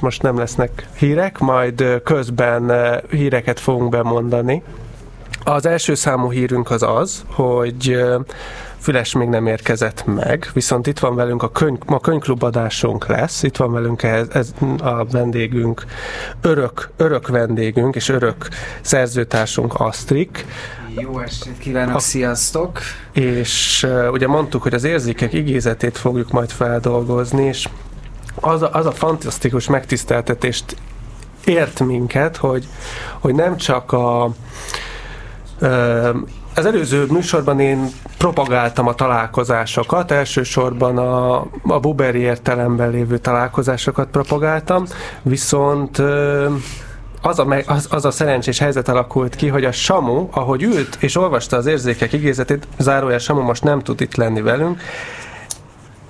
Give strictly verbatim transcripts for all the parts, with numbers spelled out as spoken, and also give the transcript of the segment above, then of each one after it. Most nem lesznek hírek, majd közben híreket fogunk bemondani. Az első számú hírünk az az, hogy Füles még nem érkezett meg, viszont itt van velünk, a könyv, ma könyvklub adásunk lesz, itt van velünk ez, ez a vendégünk, örök, örök vendégünk és örök szerzőtársunk, Asztrik. Jó estét kívánok, a, sziasztok! És ugye mondtuk, hogy az érzékek igézetét fogjuk majd feldolgozni, és Az a, az a fantasztikus megtiszteltetést ért minket, hogy, hogy nem csak a... Az előző műsorban én propagáltam a találkozásokat, elsősorban a, a buberi értelemben lévő találkozásokat propagáltam, viszont... Az a, az, az a szerencsés helyzet alakult ki, hogy a Samu, ahogy ült és olvasta az érzékek igézetét, zárójel Samu most nem tud itt lenni velünk,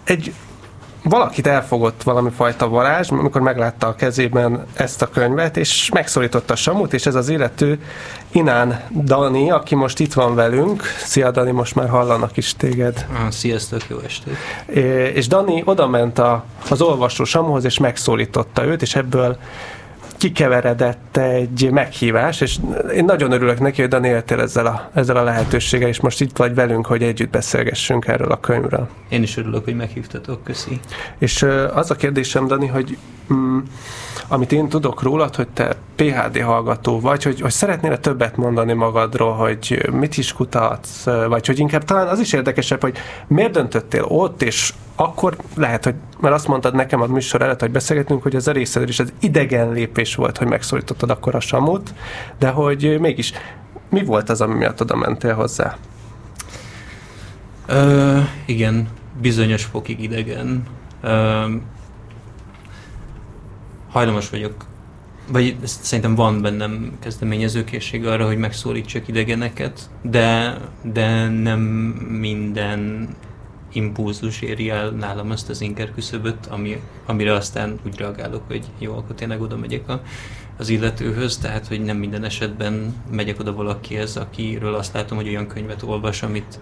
egy... valakit elfogott valami fajta varázs, amikor meglátta a kezében ezt a könyvet, és megszorította Samut, és ez az illető Inan Dani, aki most itt van velünk. Szia Dani, most már hallanak is téged. Sziasztok, jó estét. És Dani odament a, az olvasó Samuhoz, és megszólította őt, és ebből kikeveredett egy meghívás, és én nagyon örülök neki, hogy Dani, éltél ezzel a, ezzel a lehetőséggel, és most itt vagy velünk, hogy együtt beszélgessünk erről a könyvről. Én is örülök, hogy meghívtatok, köszi. És az a kérdésem, Dani, hogy mm, amit én tudok rólad, hogy te pé há dé hallgató vagy, hogy, hogy szeretnél többet mondani magadról, hogy mit is kutatsz, vagy hogy inkább talán az is érdekesebb, hogy miért döntöttél ott, és akkor lehet, hogy, mert azt mondtad nekem a műsor előtt, hogy beszélgetünk, hogy ez a részedről is az idegen lépés volt, hogy megszólítottad akkor a Samut, de hogy mégis mi volt az, ami miatt oda mentél hozzá? Ö, igen, bizonyos fokig idegen. Ö, hajlamos vagyok, vagy szerintem van bennem kezdeményezőkészség arra, hogy megszólítsak idegeneket, de, de nem minden impulzus éri el nálam azt az inger küszöböt, ami, amire aztán úgy reagálok, hogy jó, akkor tényleg oda megyek a, az illetőhöz, tehát hogy nem minden esetben megyek oda valakihez, akiről azt látom, hogy olyan könyvet olvas, amit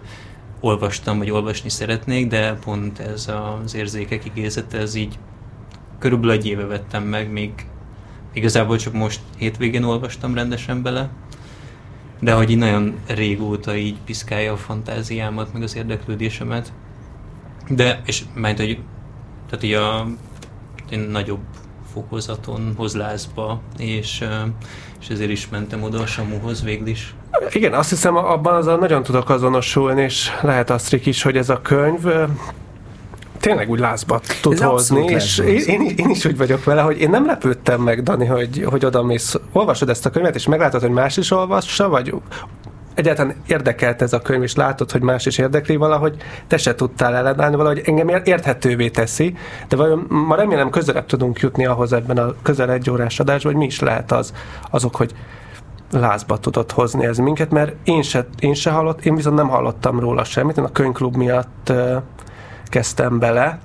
olvastam, vagy olvasni szeretnék, de pont ez az érzékek igézete, ez így körülbelül egy éve vettem meg, még igazából csak most hétvégén olvastam rendesen bele, de hogy így nagyon régóta így piszkálja a fantáziámat, meg az érdeklődésemet. De, és mert, hogy, tehát így a, én nagyobb fokozaton, hozlászba, és, és ezért is mentem oda a Samuhoz végül is. Igen, azt hiszem, abban azzal nagyon tudok azonosulni, és lehet Asztrik is, hogy ez a könyv tényleg úgy lázba tud ez hozni, és én, én is úgy vagyok vele, hogy én nem lepődtem meg, Dani, hogy, hogy odamész, olvasod ezt a könyvet, és meglátod, hogy más is olvassa, vagy egyáltalán érdekelt ez a könyv, és látod, hogy más is érdekli, valahogy te se tudtál ellenállni, valahogy engem érthetővé teszi, de vajon ma remélem közelebb tudunk jutni ahhoz ebben a közel egy órás adásban, hogy mi is lehet az, azok, hogy lázba tudott hozni ez minket, mert én se, én se hallott, én viszont nem hallottam róla semmit, én a könyvklub miatt kezdtem bele,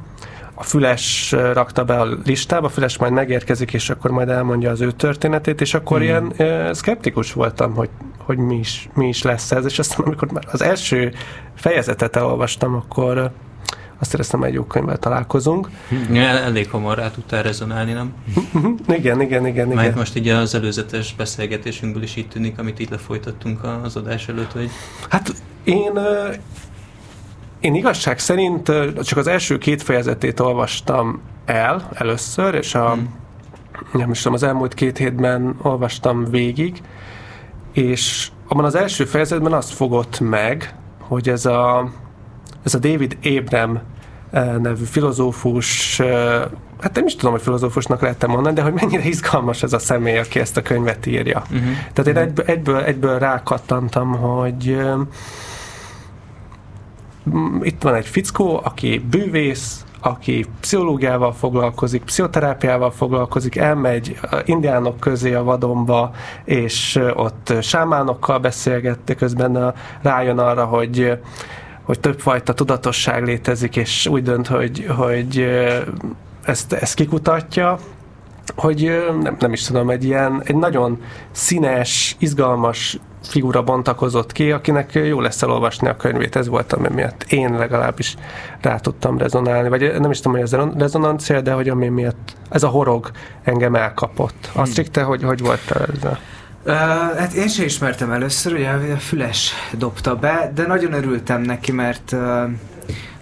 a Füles rakta be a listába, a Füles majd megérkezik, és akkor majd elmondja az ő történetét, és akkor hmm. ilyen e, szkeptikus voltam, hogy, hogy mi, is, mi is lesz ez, és aztán amikor már az első fejezetet elolvastam, akkor azt éreztem, egy jó könyvvel találkozunk. El, elég hamar rá tudtál rezonálni, nem? igen, igen, igen. igen. Most ugye az előzetes beszélgetésünkből is így tűnik, amit így lefolytattunk az adás előtt, hogy... Hát én... Én igazság szerint csak az első két fejezetét olvastam el először, és a, hmm. nem is tudom, az elmúlt két hétben olvastam végig, és abban az első fejezetben azt fogott meg, hogy ez a, ez a David Abram nevű filozófus, hát nem is tudom, hogy filozófusnak lehetne mondani, de hogy mennyire izgalmas ez a személy, aki ezt a könyvet írja. Hmm. Tehát én egyből, egyből, egyből rákattantam, hogy... Itt van egy fickó, aki bűvész, aki pszichológiával foglalkozik, pszichoterápiával foglalkozik, elmegy indiánok közé a vadonba, és ott sámánokkal beszélgette, közben rájön arra, hogy, hogy többfajta tudatosság létezik, és úgy dönt, hogy, hogy ezt, ezt kikutatja, hogy nem, nem is tudom, egy ilyen, egy nagyon színes, izgalmas figura bontakozott ki, akinek jó lesz elolvasni a könyvét. Ez volt, ami miatt én legalábbis rá tudtam rezonálni. Vagy nem is tudom, hogy ez a rezonancia, de hogy ami miatt ez a horog engem elkapott. Hmm. Asztrik, te hogy, hogy voltál ezzel? Uh, hát én sem ismertem először, ugye a Füles dobta be, de nagyon örültem neki, mert uh,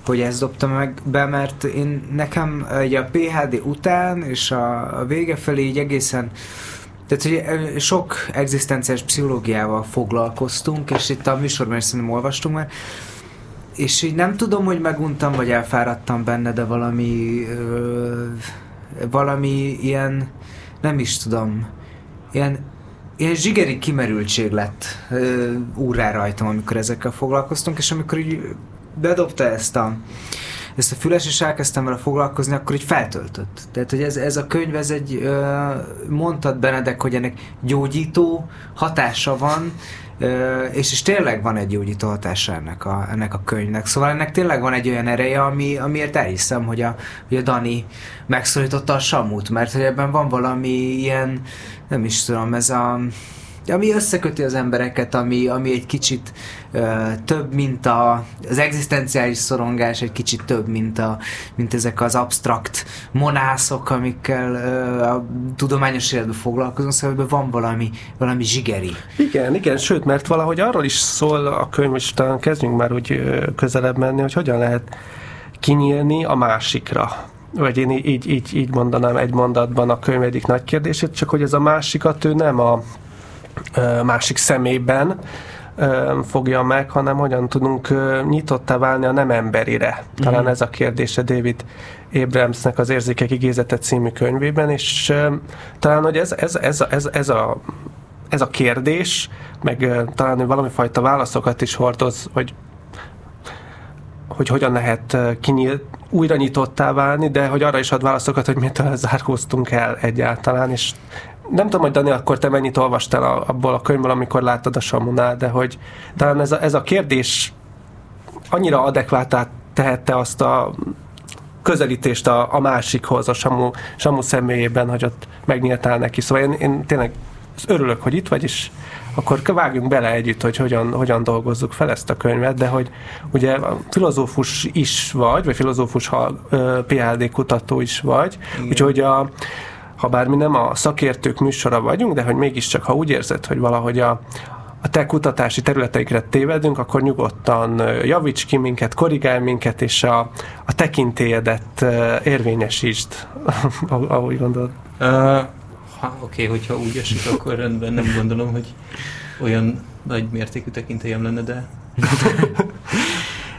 hogy ezt dobta meg be, mert én nekem ugye a pé há dé után és a, a vége felé így egészen, tehát hogy sok egzisztenciális pszichológiával foglalkoztunk, és itt a műsorban is szerintem olvastunk már, és így nem tudom, hogy meguntam, vagy elfáradtam benne, de valami ö, valami ilyen, nem is tudom, ilyen, ilyen zsigeri kimerültség lett ö, úrrá rajtam, amikor ezekkel foglalkoztunk, és amikor így bedobta ezt a ezt a Füles, és elkezdtem vele foglalkozni, akkor így feltöltött. Tehát, hogy ez, ez a könyv, ez egy, mondtad Benedek, hogy ennek gyógyító hatása van, és, és tényleg van egy gyógyító hatása ennek a, ennek a könyvnek. Szóval ennek tényleg van egy olyan ereje, ami, amiért elhiszem, hogy a, hogy a Dani megszólította a Samut, mert hogy ebben van valami ilyen, nem is tudom, ez a... ami összeköti az embereket, ami, ami egy kicsit ö, több, mint a, az egzisztenciális szorongás, egy kicsit több, mint, a, mint ezek az absztrakt monászok, amikkel ö, a tudományos életben foglalkozunk, szóval ebben van valami, valami zsigeri. Igen, igen, sőt, mert valahogy arról is szól a könyv, és talán kezdjünk már úgy közelebb menni, hogy hogyan lehet kinyílni a másikra. Vagy én így, így, így mondanám egy mondatban a könyv egyik nagy kérdését, csak hogy ez a másikat ő nem a másik szemében fogja meg, hanem hogyan tudunk nyitottá válni a nem emberire. Talán uh-huh. ez a kérdése David Abramsnek az Érzékek Igézete című könyvében, és talán, hogy ez, ez, ez, ez, ez, a, ez a kérdés, meg talán valamifajta válaszokat is hordoz, hogy, hogy hogyan lehet kinyílt, újra nyitottá válni, de hogy arra is ad válaszokat, hogy mitől zárkóztunk el egyáltalán, és nem tudom, hogy Dani, akkor te mennyit olvastál abból a könyvből, amikor láttad a Samunál, de hogy talán ez a, ez a kérdés annyira adekvátát tehette azt a közelítést a, a másikhoz, a Samu, Samu személyében, hogy ott megnyíltál neki. Szóval én, én tényleg örülök, hogy itt vagy, és akkor vágjunk bele együtt, hogy hogyan, hogyan dolgozzuk fel ezt a könyvet, de hogy ugye filozófus is vagy, vagy filozófus pé há dé kutató is vagy, igen. Úgyhogy a ha bár mi nem a szakértők műsora vagyunk, de hogy mégiscsak, ha úgy érzed, hogy valahogy a, a te kutatási területeikre tévedünk, akkor nyugodtan javíts ki minket, korrigálj minket, és a, a tekintélyedet érvényesítsd, ahogy gondolod. Uh, ha, oké, hogyha úgy esik, akkor rendben, nem gondolom, hogy olyan nagy mértékű tekintélyem lenne, de...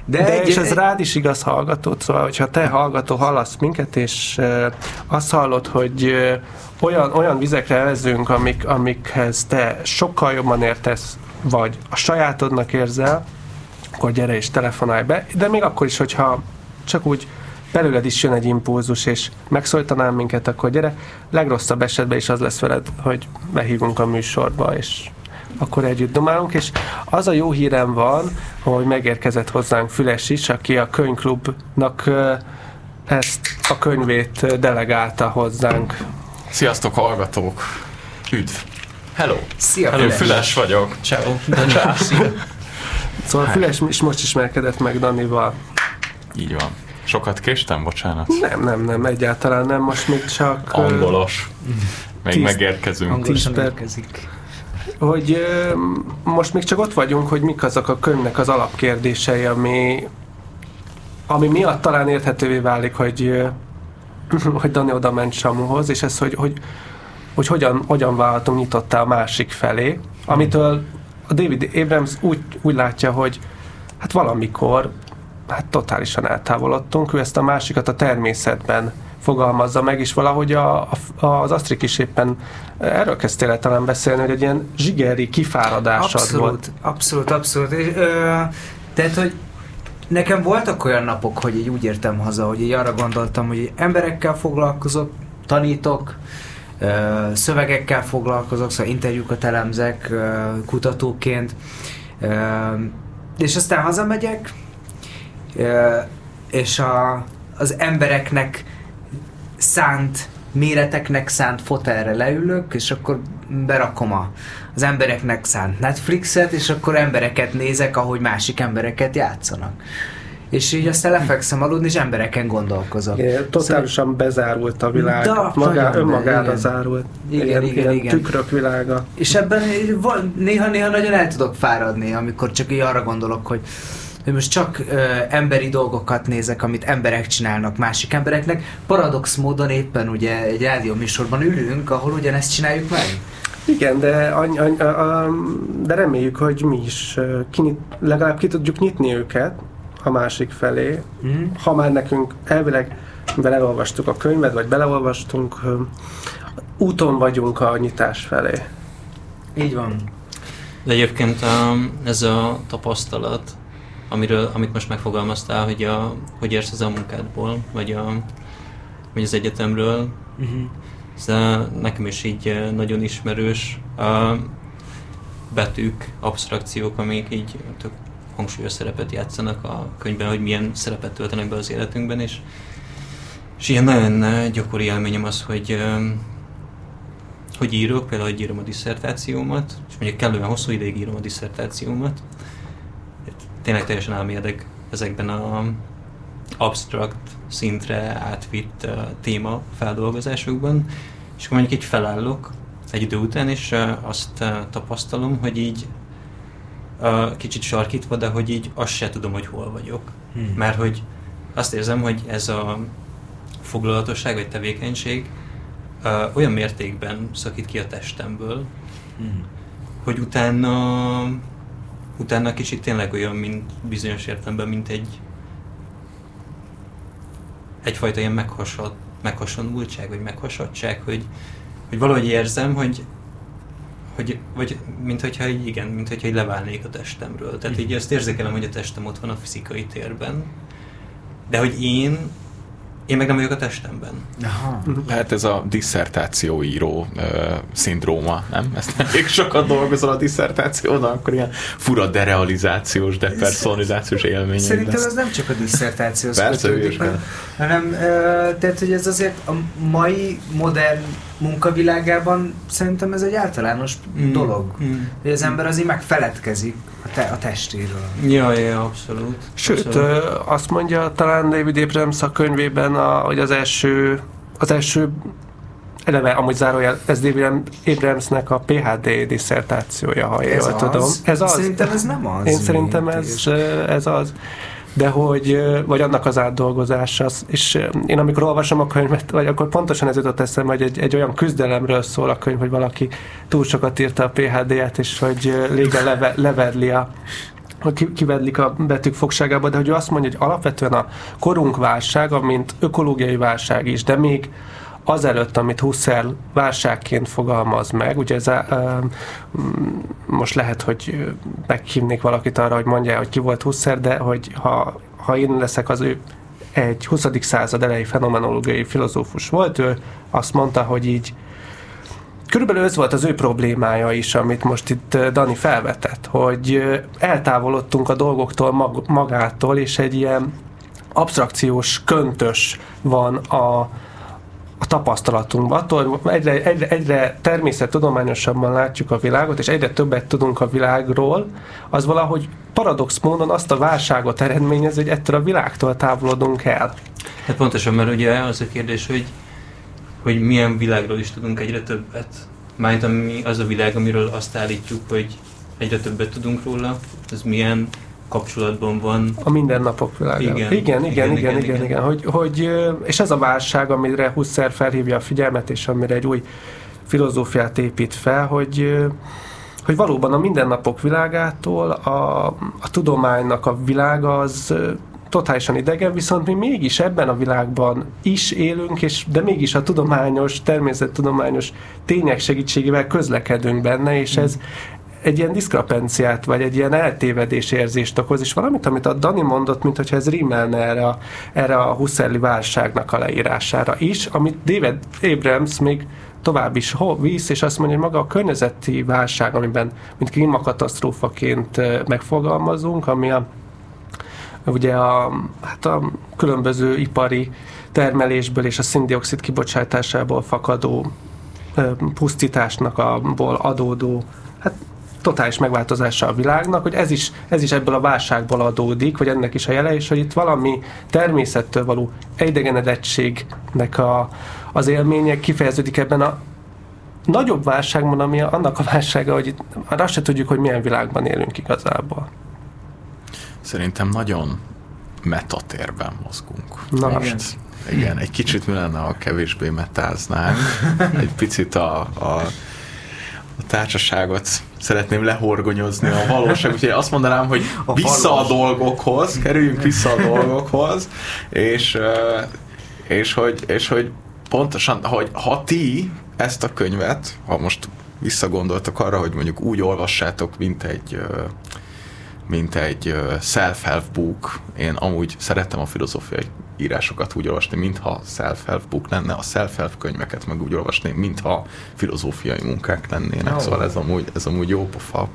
De, de egy, és ez egy... rád is igaz, hallgatót, szóval, hogyha te hallgató hallasz minket, és e, azt hallod, hogy e, olyan, olyan vizekre elvezünk, amik, amikhez te sokkal jobban értesz, vagy a sajátodnak érzel, akkor gyere és telefonálj be, de még akkor is, hogyha csak úgy belőled is jön egy impulzus, és megszólítanál minket, akkor gyere, legrosszabb esetben is az lesz veled, hogy behívunk a műsorba, és... akkor együtt domálunk, és az a jó hírem van, hogy megérkezett hozzánk Füles is, aki a Könyvklubnak ezt a könyvét delegálta hozzánk. Sziasztok, hallgatók! Üdv! Hello! Szia, Hello, Füles. Füles vagyok! Ciao! Szóval Füles is most ismerkedett meg Danival. Így van. Sokat késtem, bocsánat? Nem, nem, nem, egyáltalán nem, most még csak... Angolos. Még tíz, megérkezünk. Angolosan érkezik. Hogy ö, most még csak ott vagyunk, hogy mik azok a könyvnek az alapkérdései, ami, ami miatt talán érthetővé válik, hogy, hogy Dani oda ment Samuhoz, és ez, hogy, hogy, hogy hogyan, hogyan válhatunk nyitottá a másik felé, amitől a David Abrams úgy, úgy látja, hogy hát valamikor hát totálisan eltávolodtunk, ő ezt a másikat a természetben fogalmazza meg, és valahogy a, a, az Asztrik is éppen erről kezdtél el talán beszélni, hogy egy ilyen zsigeri kifáradásad abszolút, volt. Abszolút, abszolút, abszolút. Tehát, hogy nekem voltak olyan napok, hogy így úgy értem haza, hogy így arra gondoltam, hogy emberekkel foglalkozok, tanítok, ö, szövegekkel foglalkozok, szóval interjúkat elemzek ö, kutatóként, ö, és aztán hazamegyek, ö, és a, az embereknek szánt méreteknek szánt fotelre leülök, és akkor berakom a, az embereknek szánt Netflixet, és akkor embereket nézek, ahogy másik embereket játszanak. És így aztán lefekszem aludni, és embereken gondolkozok. Igen, totálisan szóval... bezárult a világ. Da, Magá, önmagára igen. zárult. Igen, igen, igen, igen. Tükrök világa. És ebben néha-néha nagyon el tudok fáradni, amikor csak így arra gondolok, hogy hogy most csak ö, emberi dolgokat nézek, amit emberek csinálnak másik embereknek. Paradox módon éppen ugye egy rádió műsorban ülünk, ahol ugyanezt csináljuk meg. Igen, de, any, any, a, a, de reméljük, hogy mi is kinyit, legalább ki tudjuk nyitni őket a másik felé. Mm. Ha már nekünk elvileg beleolvastuk a könyvet, vagy beleolvastunk, úton vagyunk a nyitás felé. Így van. De egyébként a, ez a tapasztalat, amiről, amit most megfogalmaztál, hogy, a, hogy érsz az a munkádból, vagy, a, vagy az egyetemről. Uh-huh. Ez a, nekem is így nagyon ismerős a betűk, absztrakciók, amik így tök hangsúlyos szerepet játszanak a könyvben, hogy milyen szerepet töltenek be az életünkben, és, és ilyen nagyon gyakori élményem az, hogy hogy írok, például, hogy írom a disszertációmat, és mondjuk kellően hosszú ideig írom a disszertációmat, tényleg teljesen elmérdek ezekben az absztrakt szintre átvitt uh, téma feldolgozásokban, és akkor mondjuk így felállok egy idő után, és uh, azt uh, tapasztalom, hogy így uh, kicsit sarkítva, de hogy így azt se tudom, hogy hol vagyok. Hmm. Mert hogy azt érzem, hogy ez a foglalatosság vagy tevékenység uh, olyan mértékben szakít ki a testemből, hmm. hogy utána Utána kicsit tényleg olyan, mint bizonyos értelemben, mint egy egyfajta ilyen meghasad, meghasonultság, vagy meghasadtság, hogy, hogy valahogy érzem, hogy, hogy vagy minthogyha így, igen, minthogyha így leválnék a testemről. Tehát így azt érzékelem, hogy a testem ott van a fizikai térben, de hogy én, én meg nem vagyok a testemben. Aha. Lehet ez a disszertációíró ö, szindróma, nem? Ezt elég sokat dolgozol a disszertációnak, akkor ilyen fura derealizációs, depersonalizációs élmény. Szerintem ez nem csak a disszertációhoz kötődik, hanem ö, tehát, hogy ez azért a mai modern munkavilágában szerintem ez egy általános mm. dolog, mm. hogy az ember azért megfeledkezik a, te- a testéről. Jaj, jaj, abszolút. Sőt, abszolút. Azt mondja talán David Abram a könyvében, a, hogy az első, az első eleve, amúgy zárójel, ez David Abramsnek a PhD disszertációja, ha jól tudom. Ez az. Szerintem ez nem az. Én szerintem ez, ez az. De hogy, vagy annak az átdolgozása, és én amikor olvasom a könyvet, vagy akkor pontosan ez jutott eszembe, hogy egy, egy olyan küzdelemről szól a könyv, hogy valaki túl sokat írta a pé há dé-et, és hogy légen leve, levedli a, hogy kivedlik a betűk fogságába, de hogy ő azt mondja, hogy alapvetően a korunk válsága, mint ökológiai válság is, de még azelőtt, amit Husserl válságként fogalmaz meg, ugye ez a, uh, most lehet, hogy meghívnék valakit arra, hogy mondja, hogy ki volt Husserl, de hogy ha, ha én leszek az ő egy huszadik század elejé fenomenológiai filozófus volt, ő azt mondta, hogy így körülbelül ez volt az ő problémája is, amit most itt Dani felvetett, hogy eltávolodtunk a dolgoktól mag- magától, és egy ilyen absztrakciós köntös van a a tapasztalatunkban. Attól egyre, egyre, egyre természettudományosabban látjuk a világot, és egyre többet tudunk a világról, az valahogy paradox módon azt a válságot eredményez, hogy ettől a világtól távolodunk el. Hát pontosan, mert ugye az a kérdés, hogy, hogy milyen világról is tudunk egyre többet. Mármint ami az a világ, amiről azt állítjuk, hogy egyre többet tudunk róla, az milyen kapcsolatban van. A mindennapok világában. Igen, igen, igen, igen, igen, igen, igen, igen. Hogy, hogy, és ez a válság, amire Husserl felhívja a figyelmet, és amire egy új filozófiát épít fel, hogy, hogy valóban a mindennapok világától a, a tudománynak a világa az totálisan idegen, viszont mi mégis ebben a világban is élünk, és, de mégis a tudományos, természettudományos tények segítségével közlekedünk benne, és ez egy ilyen diszkrapenciát, vagy egy ilyen eltévedés érzést okoz, és valamit, amit a Dani mondott, mintha ez rímelne erre a, erre a husserli válságnak a leírására is, amit David Abrams még tovább is visz, és azt mondja, hogy maga a környezeti válság, amiben mint klímakatasztrófaként megfogalmazunk, ami a, ugye a, hát a különböző ipari termelésből és a szén-dioxid kibocsátásából fakadó pusztításnak abból adódó hát totális megváltozása a világnak, hogy ez is, ez is ebből a válságból adódik, vagy ennek is a jele, és hogy itt valami természettől való elidegenedettségnek a, az élménye kifejeződik ebben a nagyobb válságban, ami annak a válsága, hogy itt, hát azt se tudjuk, hogy milyen világban élünk igazából. Szerintem nagyon metatérben mozgunk. Na, most. Igen. igen, egy kicsit mi lenne, ha kevésbé metáznánk. Egy picit a, a, a társaságot szeretném lehorgonyozni a valóság, úgyhogy azt mondanám, hogy a vissza valós. a dolgokhoz, kerüljünk vissza a dolgokhoz, és, és, hogy, és hogy pontosan, hogy ha ti ezt a könyvet, ha most visszagondoltok arra, hogy mondjuk úgy olvassátok, mint egy mint egy self-help book. Én amúgy szeretem a filozófiai írásokat úgy olvasni, mintha self-help book lenne, a self-help könyveket meg úgy olvasni, mintha filozófiai munkák lennének. Oh. Szóval ez amúgy, ez amúgy jó pofa.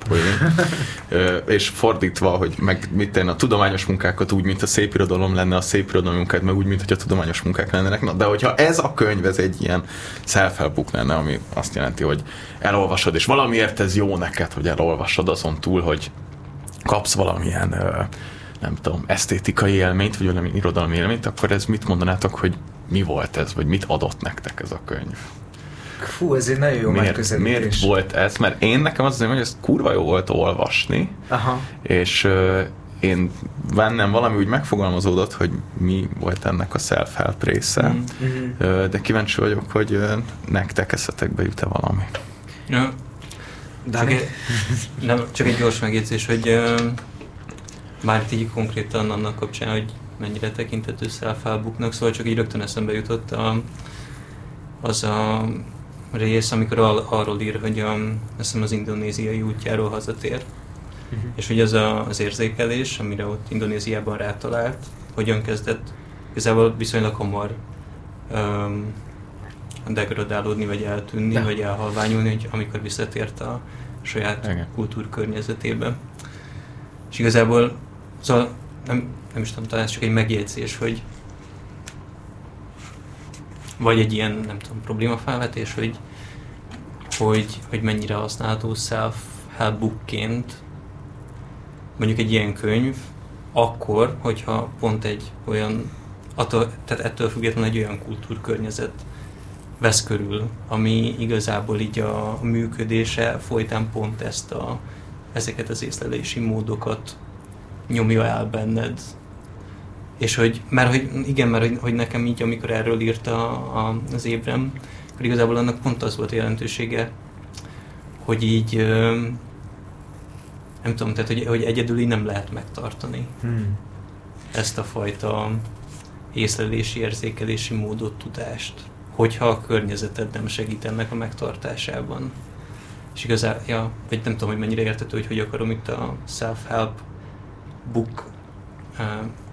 És fordítva, hogy meg mit tenni, a tudományos munkákat úgy, mint a szépirodalom lenne, a szépirodalom munkát meg úgy, mint hogy a tudományos munkák lennének. Na, de hogyha ez a könyv, ez egy ilyen self-help book lenne, ami azt jelenti, hogy elolvasod, és valamiért ez jó neked, hogy elolvasod azon túl, hogy kapsz valamilyen, nem tudom, esztétikai élményt, vagy valami irodalmi élményt, akkor ez mit mondanátok, hogy mi volt ez, vagy mit adott nektek ez a könyv? Fú, ez egy nagyon jó megközelítés. Miért volt ez? Mert én nekem az azért, hogy ez kurva jó volt olvasni, aha. és uh, én bennem valami úgy megfogalmazódott, hogy mi volt ennek a self-help része, mm. uh, de kíváncsi vagyok, hogy uh, nektek eszetekbe jut-e valami. Jó. Csak egy, nem, csak egy gyors megjegyzés, hogy uh, már így konkrétan annak kapcsán, hogy mennyire tekintető self-help-nak, szóval csak így rögtön eszembe jutott a, az a rész, amikor al, arról ír, hogy a, eszem az indonéziai útjáról hazatér. Uh-huh. És hogy az a, az érzékelés, amire ott Indonéziában rátalált, hogyan kezdett igazából viszonylag hamar um, degradálódni, vagy eltűnni, De. vagy elhalványulni, hogy amikor visszatért a saját Egen. kultúrkörnyezetébe. És igazából, szóval nem, nem is tudom, talán ez csak egy megjegyzés, hogy vagy egy ilyen, nem tudom, problémafelvetés, hogy, hogy, hogy mennyire használható self-help bookként mondjuk egy ilyen könyv, akkor, hogyha pont egy olyan, attól, tehát ettől függetlenül egy olyan kultúrkörnyezet vesz körül, ami igazából így a működése folytán pont ezt a, ezeket az észlelési módokat nyomja el benned. És hogy, mert hogy igen, mert hogy, hogy nekem így, amikor erről írta a, az Abram, akkor igazából annak pont az volt a jelentősége, hogy így, nem tudom, tehát hogy, hogy egyedül így nem lehet megtartani hmm. ezt a fajta észlelési, érzékelési módot, tudást, hogyha a környezeted nem segít ennek a megtartásában. És igazán, ja, vagy nem tudom, hogy mennyire értető, hogy hogy akarom itt a self-help book uh,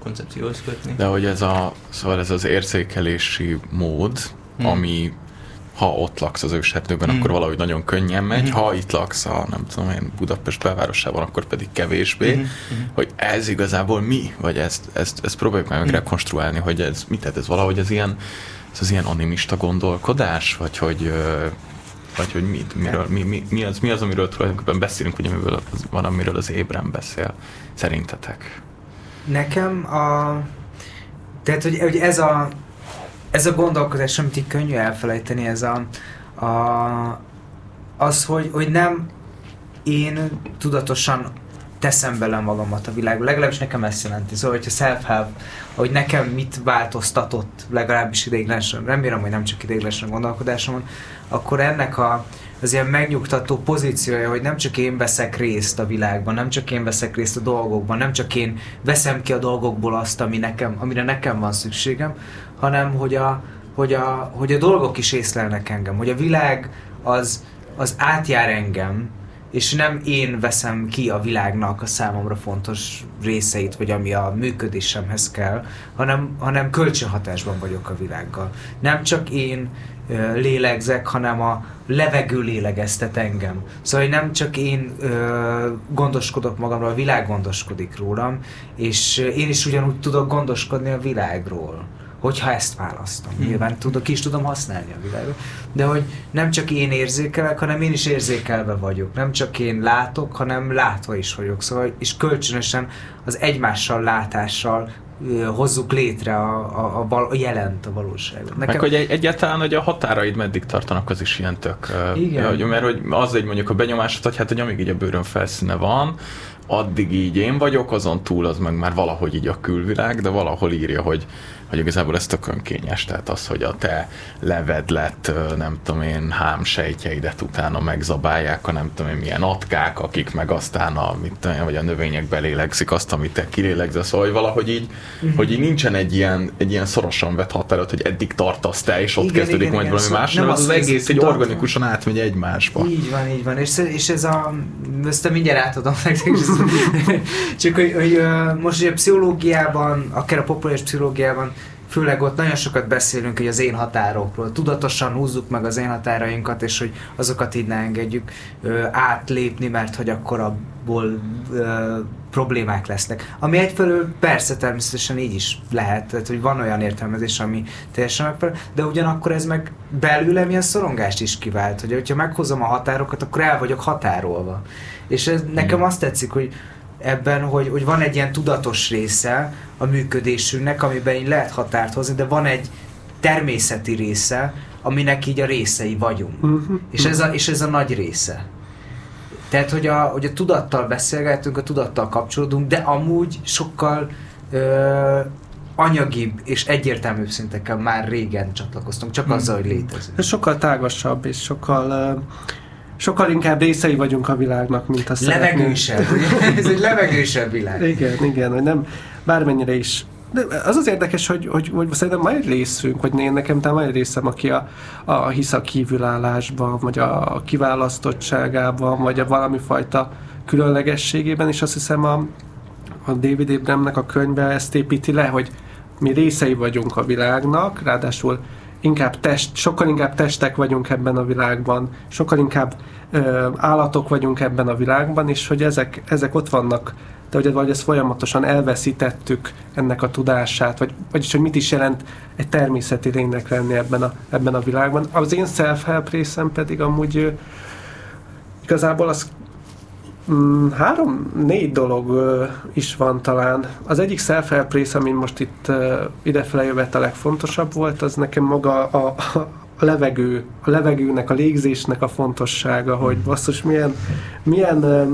koncepcióhoz kötni. De hogy ez, a, szóval ez az érzékelési mód, hmm. ami ha ott laksz az őserdőben, hmm. akkor valahogy nagyon könnyen megy, hmm. ha itt laksz a, nem tudom én, Budapest belvárosában, akkor pedig kevésbé, hmm. hogy ez igazából mi? Vagy ezt, ezt, ezt próbáljuk meg hmm. rekonstruálni, hogy ez mit tett, ez valahogy az ilyen ez az ilyen animista gondolkodás, vagy hogy, vagy hogy mit, miről, mi, mi, mi, az, mi az, amiről tulajdonképpen beszélünk, vagy amiről az, van, amiről az Abram beszél, szerintetek? Nekem a... Tehát, hogy, hogy ez a ez a gondolkodás, amit így könnyű elfelejteni, ez a, a az, hogy, hogy nem én tudatosan teszem belem valamat a világba. Legalábbis nekem ezt jelenti. Szóval, hogyha self-help, hogy nekem mit változtatott, legalábbis ideiglenesen, remélem, hogy nem csak ideiglenesen gondolkodásomon, akkor ennek a, az ilyen megnyugtató pozíciója, hogy nem csak én veszek részt a világban, nem csak én veszek részt a dolgokban, nem csak én veszem ki a dolgokból azt, ami nekem, amire nekem van szükségem, hanem hogy a, hogy a, hogy a dolgok is észlelnek engem, hogy a világ az, az átjár engem, és nem én veszem ki a világnak a számomra fontos részeit, vagy ami a működésemhez kell, hanem, hanem kölcsönhatásban vagyok a világgal. Nem csak én ö, lélegzek, hanem a levegő lélegeztet engem. Szóval nem csak én ö, gondoskodok magamról, a világ gondoskodik rólam, és én is ugyanúgy tudok gondoskodni a világról. hogyha ezt választom. Hmm. Nyilván tudok, ki is tudom használni a világot. De hogy nem csak én érzékelek, hanem én is érzékelve vagyok. Nem csak én látok, hanem látva is vagyok. Szóval, és kölcsönösen az egymással látással hozzuk létre a, a, a, val, a jelent, a valóságot. Nekem... Meg hogy egy, egyáltalán, hogy a határaid meddig tartanak, az is ilyen tök. Igen. Mert hogy az egy mondjuk a benyomásod, hogy hát, hogy amíg így a bőrön felszíne van, addig így én vagyok, azon túl az meg már valahogy így a külvilág, de valahol írja, hogy, hogy igazából ez tök önkényes, tehát az, hogy a te levedlett, nem tudom én, hámsejtjeidet utána megzabálják a nem tudom én milyen atkák, akik meg aztán a, mit tudom én, vagy a növények belélegzik azt, amit te kilélegzesz, szóval, hogy valahogy így, mm-hmm. hogy így nincsen egy ilyen, egy ilyen szorosan vett határod, hogy eddig tartasz te, és ott igen, kezdődik igen, majd igen, valami más, nem az, az egész egy organikusan átmegy egymásba. Így van, így van, és, és ez a, ezt te mindjárt átadom nektek, csak hogy, hogy most ugye a pszichológiában, akár a populáris pszichológiában, főleg ott nagyon sokat beszélünk hogy az én határokról. Tudatosan húzzuk meg az én határainkat, és hogy azokat így ne engedjük ö, átlépni, mert hogy akkor abból ö, problémák lesznek. Ami egyfelől persze természetesen így is lehet, tehát hogy van olyan értelmezés, ami teljesen megfelel, de ugyanakkor ez meg belőlem ilyen szorongást is kivált, hogy hogyha meghozom a határokat, akkor el vagyok határolva. És ez, nekem azt tetszik, hogy ebben, hogy, hogy van egy ilyen tudatos része a működésünknek, amiben így lehet határt hozni, de van egy természeti része, aminek így a részei vagyunk. Uh-huh. És, ez a, és ez a nagy része. Tehát, hogy a, hogy a tudattal beszélgetünk, a tudattal kapcsolódunk, de amúgy sokkal ö, anyagibb és egyértelműbb szintekkel már régen csatlakoztunk, csak azzal, hogy létezünk. Ez sokkal tágasabb, és sokkal... Ö... Sokkal inkább részei vagyunk a világnak, mint azt szeretnénk. Levegősebb. Ez egy levegősebb világ. Igen, igen, hogy nem, bármennyire is. De az az érdekes, hogy, hogy, hogy szerintem van egy részünk, hogy én nekem talán van egy részem, aki a, a hisz a kívülállásban, vagy a kiválasztottságában, vagy a valami fajta különlegességében, és azt hiszem a, a David Abramnek a könyve ezt építi le, hogy mi részei vagyunk a világnak, ráadásul inkább test, sokkal inkább testek vagyunk ebben a világban, sokkal inkább ö, állatok vagyunk ebben a világban, és hogy ezek, ezek ott vannak, de ugye valahogy ezt folyamatosan elveszítettük ennek a tudását, vagy, vagyis hogy mit is jelent egy természeti lénynek lenni ebben a, ebben a világban. Az én self-help részem pedig amúgy ö, igazából az mm, három-négy dolog ö, is van talán. Az egyik self-help rész, ami most itt ö, idefele jövet a legfontosabb volt, az nekem maga a, a, a levegő, a levegőnek, a légzésnek a fontossága, hogy basszus, milyen, milyen ö,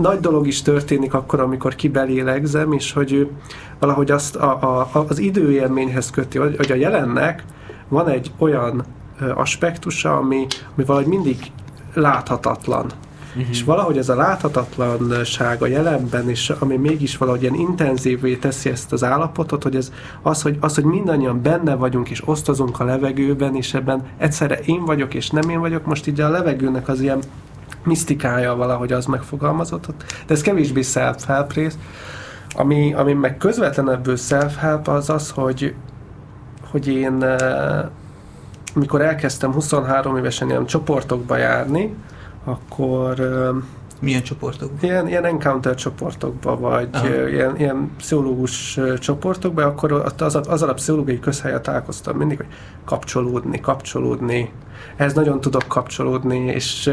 nagy dolog is történik akkor, amikor kibelélegzem, és hogy ő, valahogy azt a, a, az időélményhez köti, hogy a jelennek van egy olyan ö, aspektusa, ami, ami valahogy mindig láthatatlan. Mm-hmm. És valahogy ez a láthatatlanság a jelenben, és ami mégis valahogy ilyen intenzívvé teszi ezt az állapotot, hogy ez az, hogy, az, hogy mindannyian benne vagyunk, és osztozunk a levegőben, és ebben egyszerre én vagyok, és nem én vagyok, most így a levegőnek az ilyen misztikája valahogy az megfogalmazott. De ez kevésbé self-help rész. Ami, ami meg közvetlenebből self-help az az, hogy, hogy én amikor elkezdtem huszonhárom évesen ilyen csoportokba járni, akkor... Milyen csoportokban? Ilyen, ilyen encounter csoportokban, vagy ah. ilyen, ilyen pszichológus csoportokban, akkor azzal az a pszichológiai közhelyen találkoztam mindig, hogy kapcsolódni, kapcsolódni. Ehhez nagyon tudok kapcsolódni, és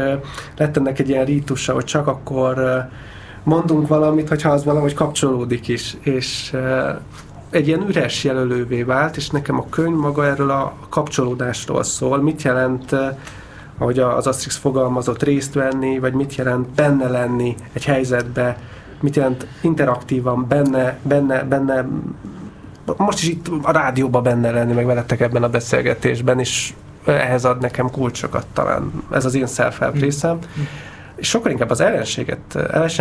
lett ennek egy ilyen rítusa, hogy csak akkor mondunk valamit, hogyha az valahogy kapcsolódik is. És egy ilyen üres jelölővé vált, és nekem a könyv maga erről a kapcsolódásról szól. Mit jelent... ahogy az Asztrix fogalmazott, részt venni, vagy mit jelent benne lenni egy helyzetbe, mit jelent interaktívan benne, benne, benne, most is itt a rádióban benne lenni, meg veletek ebben a beszélgetésben, és ehhez ad nekem kulcsokat talán. Ez az én self-help részem. Mm. Sokkal inkább az ellenséget,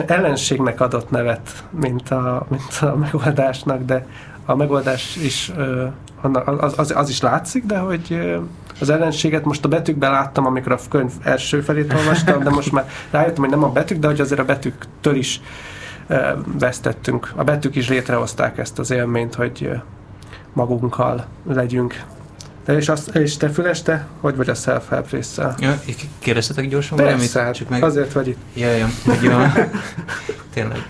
ellenségnek adott nevet, mint a, mint a megoldásnak, de a megoldás is, az, az, az is látszik, de hogy... Az ellenséget most a betűkben láttam, amikor a könyv első felét olvastam, de most már rájöttem, hogy nem a betűk, de hogy azért a betűktől is e, vesztettünk. A betűk is létrehozták ezt az élményt, hogy magunkkal legyünk. De és, az, és te Füles, te hogy vagy a self-help résszel? Ja, kérdeztetek gyorsan valamit? Persze, meg... azért vagy itt. Jaj, jaj, jaj. Tényleg.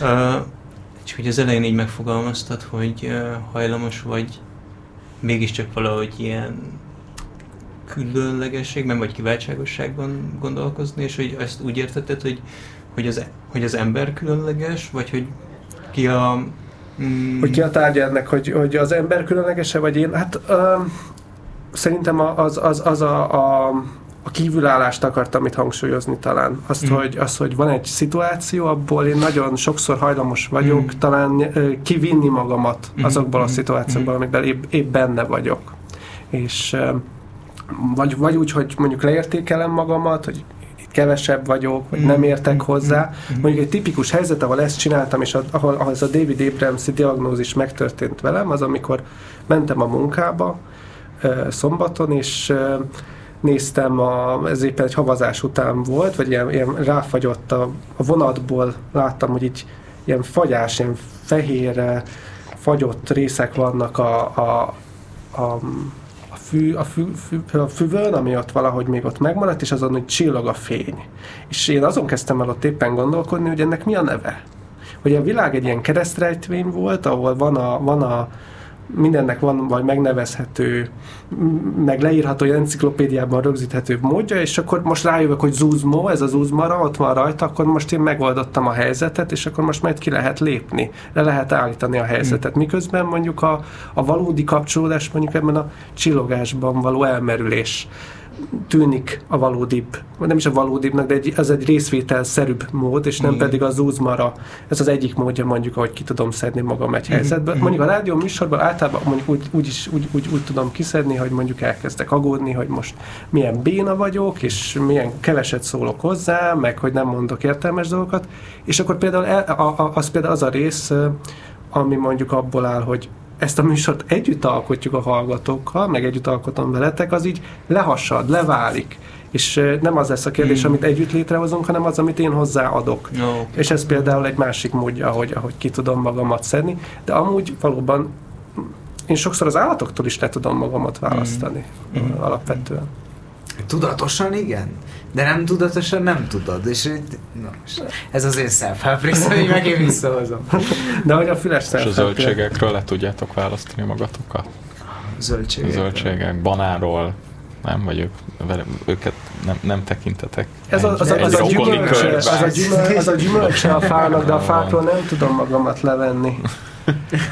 Uh, csak hogy az elején így megfogalmaztad, hogy uh, hajlamos vagy mégiscsak valahogy ilyen különlegességben vagy kiváltságosságban gondolkozni, és hogy ezt úgy értetted, hogy, hogy, az, hogy az ember különleges, vagy hogy ki a... Mm, hogy ki a tárgya ennek, hogy, hogy az ember különlegese, vagy én? Hát um, szerintem az, az, az a, a, a kívülállást akartam itt hangsúlyozni talán. Azt, mm. hogy, az, hogy van egy szituáció, abból én nagyon sokszor hajlamos vagyok mm. talán uh, kivinni magamat mm. azokból mm. a szituációkból, mm. amikben épp, épp benne vagyok. És... Um, Vagy, vagy úgy, hogy mondjuk leértékelem magamat, hogy itt kevesebb vagyok, vagy nem értek hozzá. Mondjuk egy tipikus helyzet, ahol ezt csináltam, és ahol, ahol ez a David Abramsi diagnózis megtörtént velem, az amikor mentem a munkába szombaton, és néztem, a, ez éppen egy havazás után volt, vagy ilyen, ilyen ráfagyott a, a vonatból, láttam, hogy így ilyen fagyás, ilyen fehér, fagyott részek vannak a... a, a Fű, a, fű, fű, a füvön, ami ott valahogy még ott megmaradt, és azon, hogy csillog a fény. És én azon kezdtem el ott éppen gondolkodni, hogy ennek mi a neve. Hogy a világ egy ilyen keresztrejtvény volt, ahol van a, van a mindennek van vagy megnevezhető, meg leírható, hogy enciklopédiában rögzíthető módja, és akkor most rájövök, hogy zuzmó, ez a zuzmara, ott van rajta, akkor most én megoldottam a helyzetet, és akkor most majd ki lehet lépni, le lehet állítani a helyzetet. Miközben mondjuk a, a valódi kapcsolódás, mondjuk ebben a csillogásban való elmerülés tűnik a valódibb, nem is a valódibbnak, de egy, az egy részvételszerűbb mód, és nem pedig az zúzmara. Ez az egyik módja, mondjuk, ahogy ki tudom szedni magam egy helyzetből. Mondjuk a rádió műsorban általában mondjuk úgy, úgy, is, úgy, úgy, úgy tudom kiszedni, hogy mondjuk elkezdek aggódni, hogy most milyen béna vagyok, és milyen keveset szólok hozzá, meg hogy nem mondok értelmes dolgokat. És akkor például el, a, a, az például az a rész, ami mondjuk abból áll, hogy ezt a műsort együtt alkotjuk a hallgatókkal, meg együtt alkotom veletek, az így lehassad, leválik. És nem az lesz a kérdés, mm. amit együtt létrehozunk, hanem az, amit én hozzáadok. No, okay. És ez például egy másik módja, ahogy, ahogy ki tudom magamat szedni. De amúgy valóban én sokszor az állatoktól is le tudom magamat választani mm. alapvetően. Tudatosan igen, de nem tudatosan nem tudod. És, na, és ez az én self-help része, hogy meg én visszahozom. De hogy a Füles self-help. És a zöldségekről le tudjátok választani magatokat? Zöldségek. Zöldségek, banánról, nem? Vagy ők, őket nem, nem tekintetek. Ez a, az, egy, az, egy az, a gyümölcs, az a gyümölcse a fának, de a fákról nem tudom magamat levenni.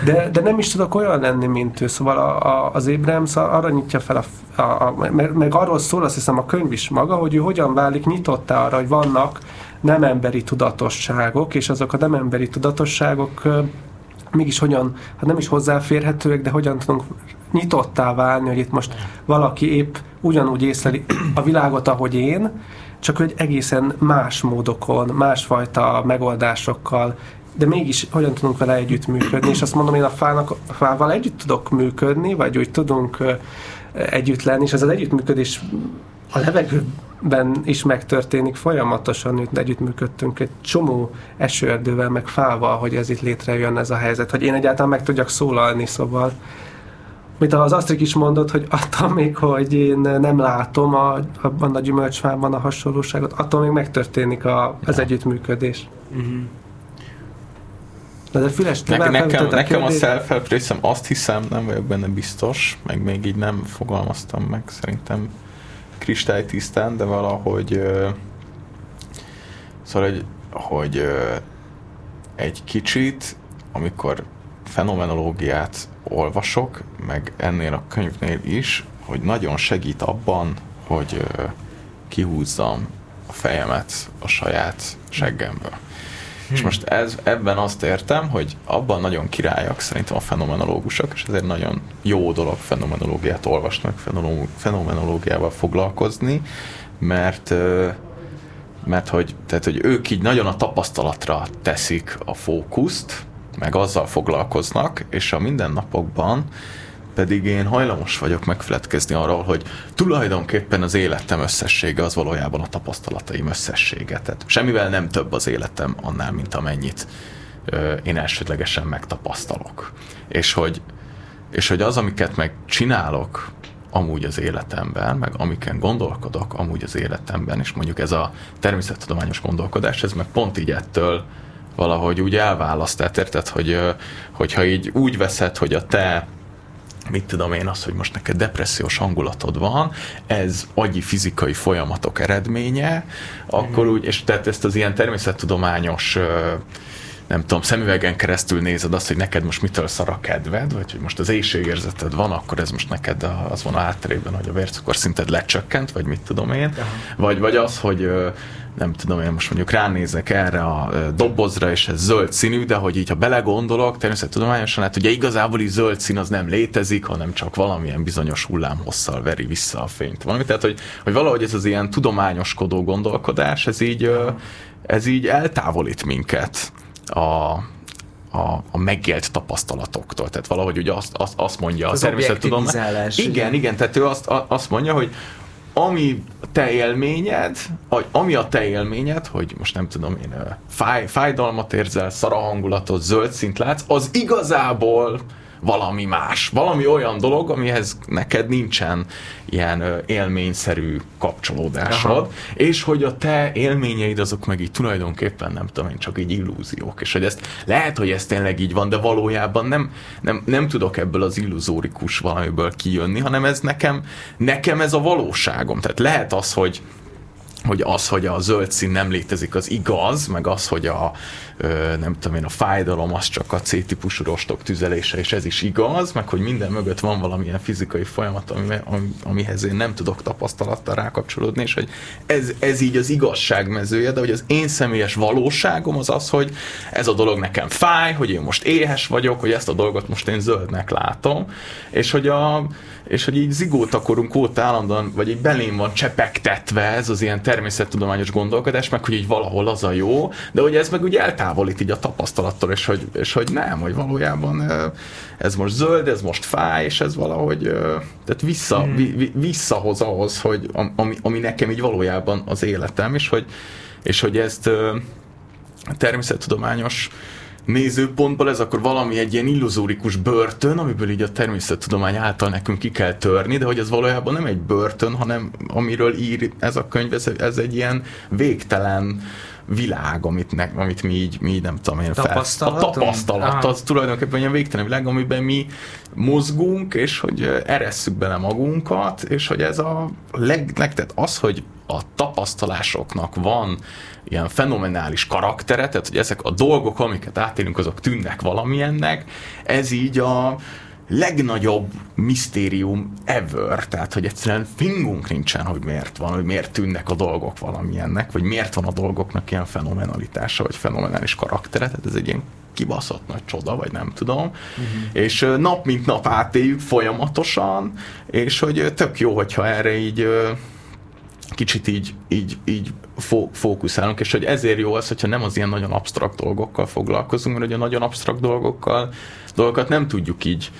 De, de nem is tudok olyan lenni, mint ő. Szóval a, a, az Abrams arra nyitja fel, a, a, a, meg, meg arról szól, azt hiszem, a könyv is maga, hogy ő hogyan válik nyitottá arra, hogy vannak nem emberi tudatosságok, és azok a nem emberi tudatosságok mégis hogyan, hát nem is hozzáférhetőek, de hogyan tudunk nyitottá válni, hogy itt most valaki épp ugyanúgy észleli a világot, ahogy én, csak hogy egészen más módokon, másfajta megoldásokkal, de mégis hogyan tudunk vele együttműködni, és azt mondom, én a, fának, a fával együtt tudok működni, vagy úgy tudunk együtt lenni, és ez az együttműködés a levegőben is megtörténik folyamatosan, hogy együttműködtünk egy csomó esőerdővel, meg fával, hogy ez itt létrejön ez a helyzet, hogy én egyáltalán meg tudjak szólalni, szóval mint az Asztrik is mondott, hogy attól még, hogy én nem látom a, abban a gyümölcsfában a hasonlóságot, attól még megtörténik a, az együttműködés. Mm-hmm. De Füles, ne, nekem, nekem a self-help részem, azt hiszem, nem vagyok benne biztos, meg még így nem fogalmaztam meg szerintem kristálytisztán, de valahogy uh, szóval, hogy, hogy uh, egy kicsit, amikor fenomenológiát olvasok, meg ennél a könyvnél is, hogy nagyon segít abban, hogy uh, kihúzzam a fejemet a saját seggemből. Hmm. És most ez, ebben azt értem, hogy abban nagyon királyak szerintem a fenomenológusok, és ezért nagyon jó dolog fenomenológiát olvasnak, fenomenológiával foglalkozni, mert, mert hogy, tehát, hogy ők így nagyon a tapasztalatra teszik a fókuszt, meg azzal foglalkoznak, és a mindennapokban pedig én hajlamos vagyok megfeledkezni arról, hogy tulajdonképpen az életem összessége az valójában a tapasztalataim összessége. Tehát semmivel nem több az életem annál, mint amennyit ö, én elsődlegesen megtapasztalok. És hogy, és hogy az, amiket meg csinálok amúgy az életemben, meg amiken gondolkodok amúgy az életemben, és mondjuk ez a természettudományos gondolkodás, ez meg pont így ettől valahogy úgy elválaszt, tehát érted, hogy, hogyha így úgy veszed, hogy a te mit tudom én, az, hogy most neked depressziós hangulatod van, ez agyi fizikai folyamatok eredménye, akkor úgy, és tehát ezt az ilyen természettudományos, nem tudom, szemüvegen keresztül nézed azt, hogy neked most mitől szar a kedved, vagy hogy most az éhségérzeted van, akkor ez most neked az van a hátterében, hogy a vércukorszinted lecsökkent, vagy mit tudom én, vagy, vagy az, hogy nem tudom, én most mondjuk ránézek erre a dobozra, és ez zöld színű, de hogy így, ha belegondolok, természettudományosan, hát ugye igazából így zöld szín az nem létezik, hanem csak valamilyen bizonyos hullámhosszal veri vissza a fényt. Valami, tehát, hogy, hogy valahogy ez az ilyen tudományoskodó gondolkodás, ez így, ez így eltávolít minket a, a, a megélt tapasztalatoktól. Tehát valahogy ugye azt, azt, azt mondja az a természettudomány. Igen, igen, igen, tehát ő azt, azt mondja, hogy ami te élményed, ami a te élményed, hogy most nem tudom én, fáj, fájdalmat érzel, szara hangulatot, zöld szint látsz, az igazából valami más. Valami olyan dolog, amihez neked nincsen ilyen élményszerű kapcsolódásod, aha, és hogy a te élményeid azok meg így tulajdonképpen nem tudom én, csak így illúziók, és hogy ezt lehet, hogy ez tényleg így van, de valójában nem, nem, nem tudok ebből az illuzórikus valamiből kijönni, hanem ez nekem, nekem ez a valóságom. Tehát lehet az, hogy hogy az, hogy a zöld szín nem létezik, az igaz, meg az, hogy a nem tudom én, a fájdalom az csak a C-típusú rostok tüzelése, és ez is igaz, meg hogy minden mögött van valamilyen fizikai folyamat, ami, amihez én nem tudok tapasztalattal rákapcsolódni, és hogy ez, ez így az igazság mezője, de hogy az én személyes valóságom az az, hogy ez a dolog nekem fáj, hogy én most éhes vagyok, hogy ezt a dolgot most én zöldnek látom, és hogy a és hogy így zigótakorunk óta állandóan, vagy így belém van csepegtetve ez az ilyen természettudományos gondolkodás, meg hogy így valahol az a jó, de hogy ez meg úgy eltávolít így a tapasztalattól, és hogy, és hogy nem, hogy valójában ez most zöld, ez most fáj, és ez valahogy tehát vissza, hmm. vi, visszahoz ahhoz, hogy ami, ami nekem így valójában az életem, és hogy, és hogy ezt természettudományos nézőpontból ez akkor valami egy ilyen illuzórikus börtön, amiből így a természettudomány által nekünk ki kell törni, de hogy ez valójában nem egy börtön, hanem amiről ír ez a könyv, ez, ez egy ilyen végtelen világ, amit, ne, amit mi így, mi így nem tudom én, tapasztalat, fel, a tapasztalat, az tulajdonképpen ilyen végtelen világ, amiben mi mozgunk, és hogy eresszük bele magunkat, és hogy ez a leg, tehát az, hogy a tapasztalásoknak van ilyen fenomenális karaktere, tehát hogy ezek a dolgok, amiket átélünk, azok tűnnek valamilyennek, ez így a legnagyobb misztérium ever, tehát hogy egyszerűen fingunk nincsen, hogy miért van, hogy miért tűnnek a dolgok valamilyennek, vagy miért van a dolgoknak ilyen fenomenalitása, vagy fenomenális karaktere, tehát ez egy ilyen kibaszott nagy csoda, vagy nem tudom, uh-huh. és nap mint nap átéljük folyamatosan, és hogy tök jó, hogyha erre így kicsit így, így, így fókuszálunk, és hogy ezért jó az, hogyha nem az ilyen nagyon absztrakt dolgokkal foglalkozunk, mert hogy a nagyon absztrakt dolgokkal dolgokat nem tudjuk így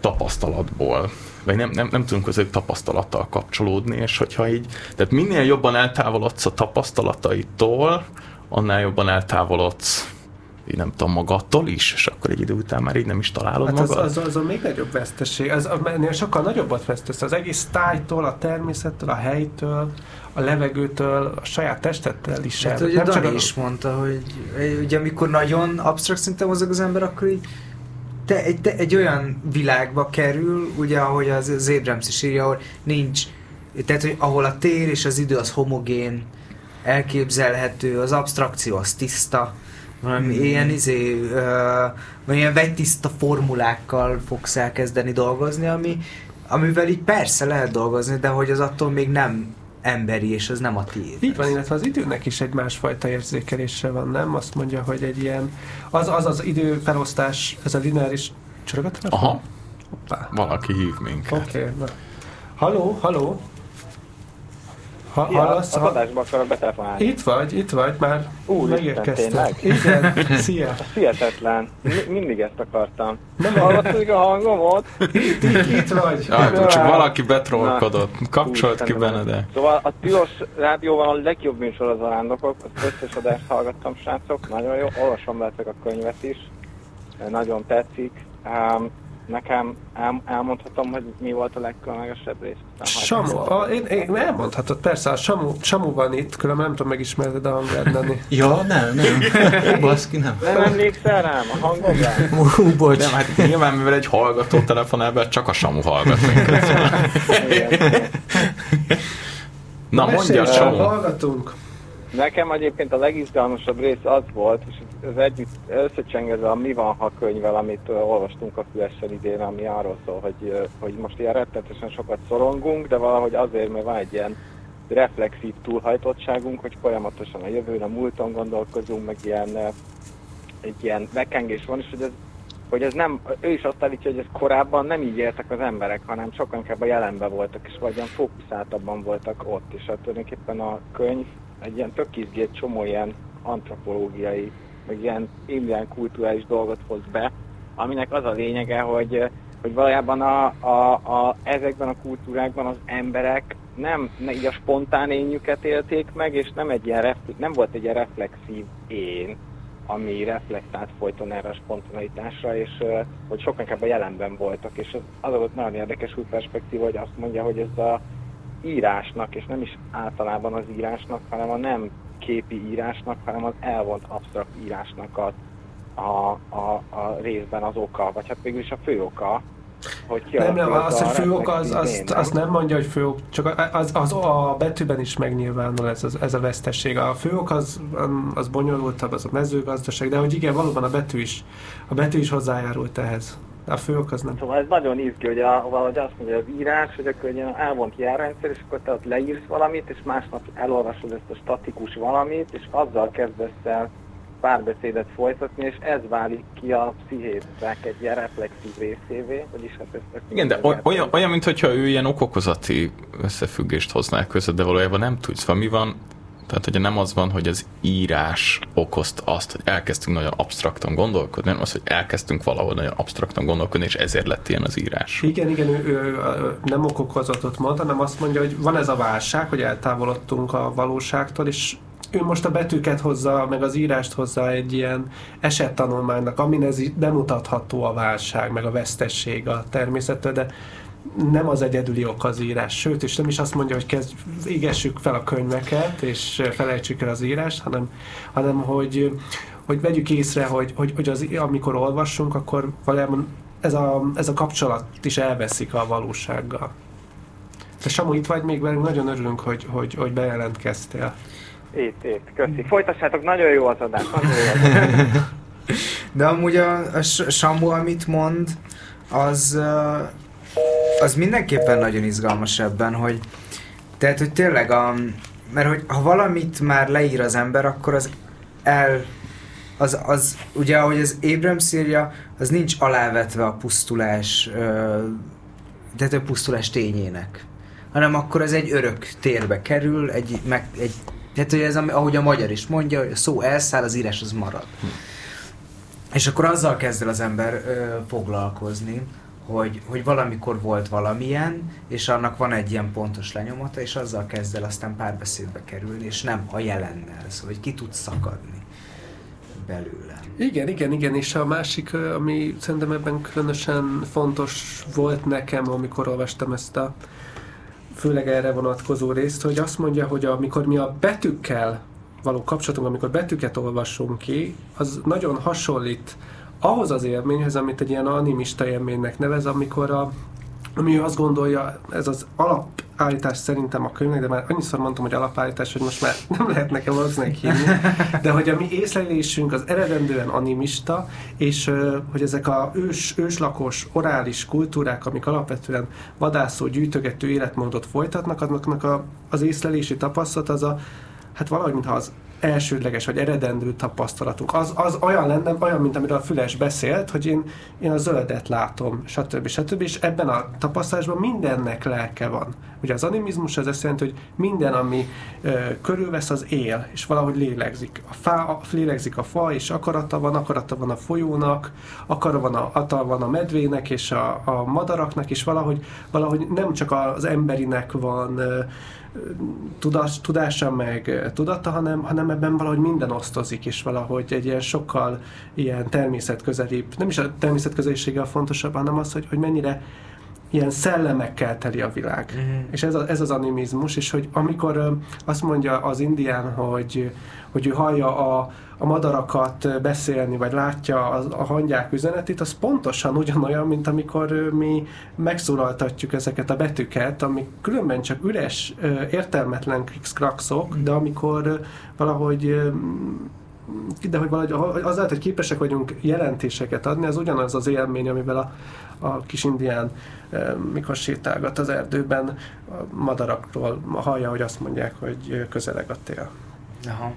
tapasztalatból, vagy nem, nem, nem tudunk azért tapasztalattal kapcsolódni, és hogyha így, tehát minél jobban eltávolodsz a tapasztalataitól, annál jobban eltávolodsz így nem tudom, magadtól is, és akkor egy idő után már így nem is találod hát magad. Az, az, az a még nagyobb veszteség, az ennél sokkal nagyobbat vesztesz, az egész tájtól, a természettől, a helytől, a levegőtől, a saját testettől is. Hát, ugye Dani csak is mondta, hogy ugye, amikor nagyon absztrakt szinten mozog az ember, akkor így te, egy, te, egy olyan világba kerül, ugye, ahogy az, az Abrams is írja, ahol nincs, tehát, hogy ahol a tér és az idő az homogén, elképzelhető, az absztrakció az tiszta, valami hmm. ilyen izé, uh, vagy ilyen vegytiszta formulákkal fogsz elkezdeni dolgozni, ami, amivel így persze lehet dolgozni, de hogy az attól még nem emberi, és az nem a tiéd. Így van, illetve az időnek is egy másfajta érzékelése van, nem? Azt mondja, hogy egy ilyen, az az, az időfelosztás, ez a lineáris csörög. Aha. Hoppá. Valaki hív minket. Oké, okay, na. Halló, halló. Ha, ja, hallasz, a adásba akarok betelefonálni. Itt vagy, itt vagy, már megérkeztem. Igen, szia. Hihetetlen. Mindig ezt akartam. Nem hallottad a hangomot? Itt, itt, itt vagy. Jaj, csak valaki betrollkodott. Kapcsolt ki Benedek. Szóval a Tilos rádióban a legjobb műsor az arándokok. Az összes adást hallgattam, srácok. Nagyon jó. Olvasom veletek a könyvet is. Nagyon tetszik. Um, Nekem el, elmondhatom, hogy mi volt a legkülönlegesebb rész. Samu, a, én, én elmondhatod, persze, a Samu, Samu van itt, különben nem tudom, megismered a hangját, Dani. Ja, nem, nem. Baszki, nem. Nem emlékszel rám, a hangomra? Hú, bocs. Nem, hát nyilván, mivel egy hallgató telefonálban, csak a Samu hallgat minket. Na, mondja, Samu. Hallgatunk. Nekem egyébként a legizgalmasabb rész az volt, és ez együtt összecsengezve a Mi van, ha könyvvel, amit olvastunk a Fülessel idén, ami arról szól, hogy, hogy most ilyen rettenetesen sokat szorongunk, de valahogy azért, mert van egy ilyen reflexív túlhajtottságunk, hogy folyamatosan a jövőn, a múlton gondolkozunk, meg ilyen, egy ilyen megkengés van, és hogy ez, hogy ez nem, ő is azt állítja, hogy ez korábban nem így éltek az emberek, hanem sokkal inkább a jelenben voltak, és vagy olyan fókuszáltabban voltak ott, és hát tulajdonképpen a könyv egy ilyen tök izgét, csomó ilyen antropológiai, meg ilyen indián kulturális dolgot hoz be, aminek az a lényege, hogy, hogy valójában a, a, a, ezekben a kultúrákban az emberek nem ne, így a spontán énjüket élték meg, és nem, egy ilyen, nem volt egy ilyen reflexív én, ami reflektált folyton erre a spontanitásra, és hogy sokkal inkább a jelenben voltak, és az volt nagyon érdekes új perspektíva, hogy azt mondja, hogy ez a írásnak, és nem is általában az írásnak, hanem a nem képi írásnak, hanem az elvont absztrakt írásnak a, a, a, a részben az oka, vagy hát mégis a fő oka, hogy ki nem, nem, az, hogy fő oka, az, azt, azt nem mondja, hogy fő oka, csak az, az a betűben is megnyilvánul ez, az, ez a vesztesség. A fő oka az, az bonyolultabb, az a mezőgazdaság, de hogy igen, valóban a betű is, a betű is hozzájárult ehhez. A főok az nem. Szóval ez nagyon izgi, hogy a, valahogy azt mondja, az írás, hogy akkor ilyen elvont járrendszer, és akkor te ott leírsz valamit, és másnap elolvasod ezt a statikus valamit, és azzal kezdesz el párbeszédet folytatni, és ez válik ki a pszichézrák egy ilyen reflexív részévé, vagyis hát ezt... ezt igen, de olyan, olyan, mintha ő ilyen okokozati összefüggést hoznál között, de valójában nem tudsz, van mi van... Tehát, hogy nem az van, hogy az írás okozta azt, hogy elkezdtünk nagyon absztraktan gondolkodni, hanem az, hogy elkezdtünk valahol nagyon absztraktan gondolkodni, és ezért lett ilyen az írás. Igen, igen, ő, ő, ő nem okokozatot mond, hanem azt mondja, hogy van ez a válság, hogy eltávolodtunk a valóságtól, és ő most a betűket hozza, meg az írást hozza egy ilyen esettanulmánynak, amin ez bemutatható a válság, meg a vesztesség a természettől, de nem az egyedüli ok az írás, sőt, és nem is azt mondja, hogy kezd, égessük fel a könyveket, és felejtsük el az írást, hanem, hanem hogy, hogy vegyük észre, hogy, hogy, hogy az, amikor olvassunk, akkor valójában ez a, ez a kapcsolat is elveszik a valósággal. De Samu, itt vagy még velünk, nagyon örülünk, hogy, hogy, hogy bejelentkeztél. Itt, itt, köszi. Folytassátok, nagyon jó az adás. Nagyon jó az adás. De amúgy a, a Samu, amit mond, az... az mindenképpen nagyon izgalmas ebben, hogy tehát, hogy tényleg a, mert hogy ha valamit már leír az ember, akkor az el az, az ugye, ahogy az Abram írja, az nincs alávetve a pusztulás tehát a pusztulás tényének, hanem akkor ez egy örök térbe kerül, egy, meg, egy tehát, hogy ez, ahogy a magyar is mondja, hogy a szó elszáll, az írás az marad. Hm. És akkor azzal kezd el az ember ö, foglalkozni, Hogy, hogy valamikor volt valamilyen, és annak van egy ilyen pontos lenyomata, és azzal kezd el aztán párbeszédbe kerülni, és nem a jelennel, szóval hogy ki tudsz szakadni belőle. Igen, igen, igen, és a másik, ami szerintem ebben különösen fontos volt nekem, amikor olvastam ezt a főleg erre vonatkozó részt, hogy azt mondja, hogy amikor mi a betűkkel való kapcsolatunk, amikor betűket olvasunk ki, az nagyon hasonlít ahhoz az élményhez, amit egy ilyen animista élménynek nevez, amikor a, ami ő azt gondolja, ez az alapállítás szerintem a könyvnek, de már annyiszor mondtam, hogy alapállítás, hogy most már nem lehet nekem valószínűleg hívni, de hogy a mi észlelésünk az eredendően animista, és hogy ezek a ős, őslakos, orális kultúrák, amik alapvetően vadászó, gyűjtögető életmódot folytatnak, azoknak a, az észlelési tapasztalat az a, hát valahogy, mintha az elsődleges, vagy eredendő tapasztalatunk. Az, az olyan lenne, olyan, mint amiről a Füles beszélt, hogy én, én a zöldet látom, stb. Stb. És ebben a tapasztalásban mindennek lelke van. Ugye az animizmus az azt jelenti, hogy minden, ami ö, körülvesz, az él, és valahogy lélegzik. A fá, a, lélegzik a fa, és akarata van, akarata van a folyónak, akarata van a, atal van a medvének, és a, a madaraknak, és valahogy, valahogy nem csak az emberinek van... Ö, tudás, tudása meg tudata, hanem, hanem ebben valahogy minden osztozik, és valahogy egy ilyen sokkal ilyen természetközelibb, nem is a természetközelisége a fontosabb, hanem az, hogy, hogy mennyire ilyen szellemekkel teli a világ. Mm. És ez, a, ez az animizmus, és hogy amikor azt mondja az indián, hogy, hogy ő hallja a, a madarakat beszélni, vagy látja a, a hangyák üzenetét, az pontosan ugyanolyan, mint amikor mi megszólaltatjuk ezeket a betűket, amik különben csak üres, értelmetlen krikszkrakszok, mm. de amikor valahogy... de hogy valahogy azáltal, hogy képesek vagyunk jelentéseket adni, az ugyanaz az élmény, amivel a, a kis indián e, mikor sétálgat az erdőben, a madarakról hallja, hogy azt mondják, hogy közeleg a tél. Aha,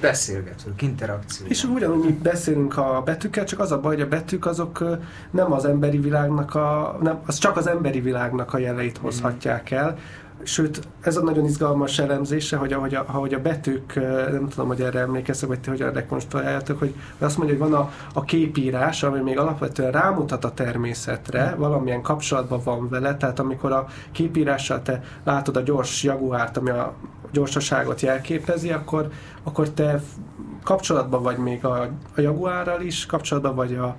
beszélgetünk, interakció. És ugyanúgy mi beszélünk a betűkkel, csak az a baj, hogy a betűk azok nem az emberi világnak a, nem, az csak az emberi világnak a jeleit hozhatják el. Sőt, ez a nagyon izgalmas elemzése, hogy ahogy a, ahogy a betűk, nem tudom, hogy erre emlékeztek, vagy ti hogyan rekonstruáljátok, hogy azt mondja, hogy van a, a képírás, ami még alapvetően rámutat a természetre, valamilyen kapcsolatban van vele, tehát amikor a képírással te látod a gyors jaguárt, ami a gyorsaságot jelképezi, akkor, akkor te kapcsolatban vagy még a, a jaguárral is, kapcsolatban vagy a,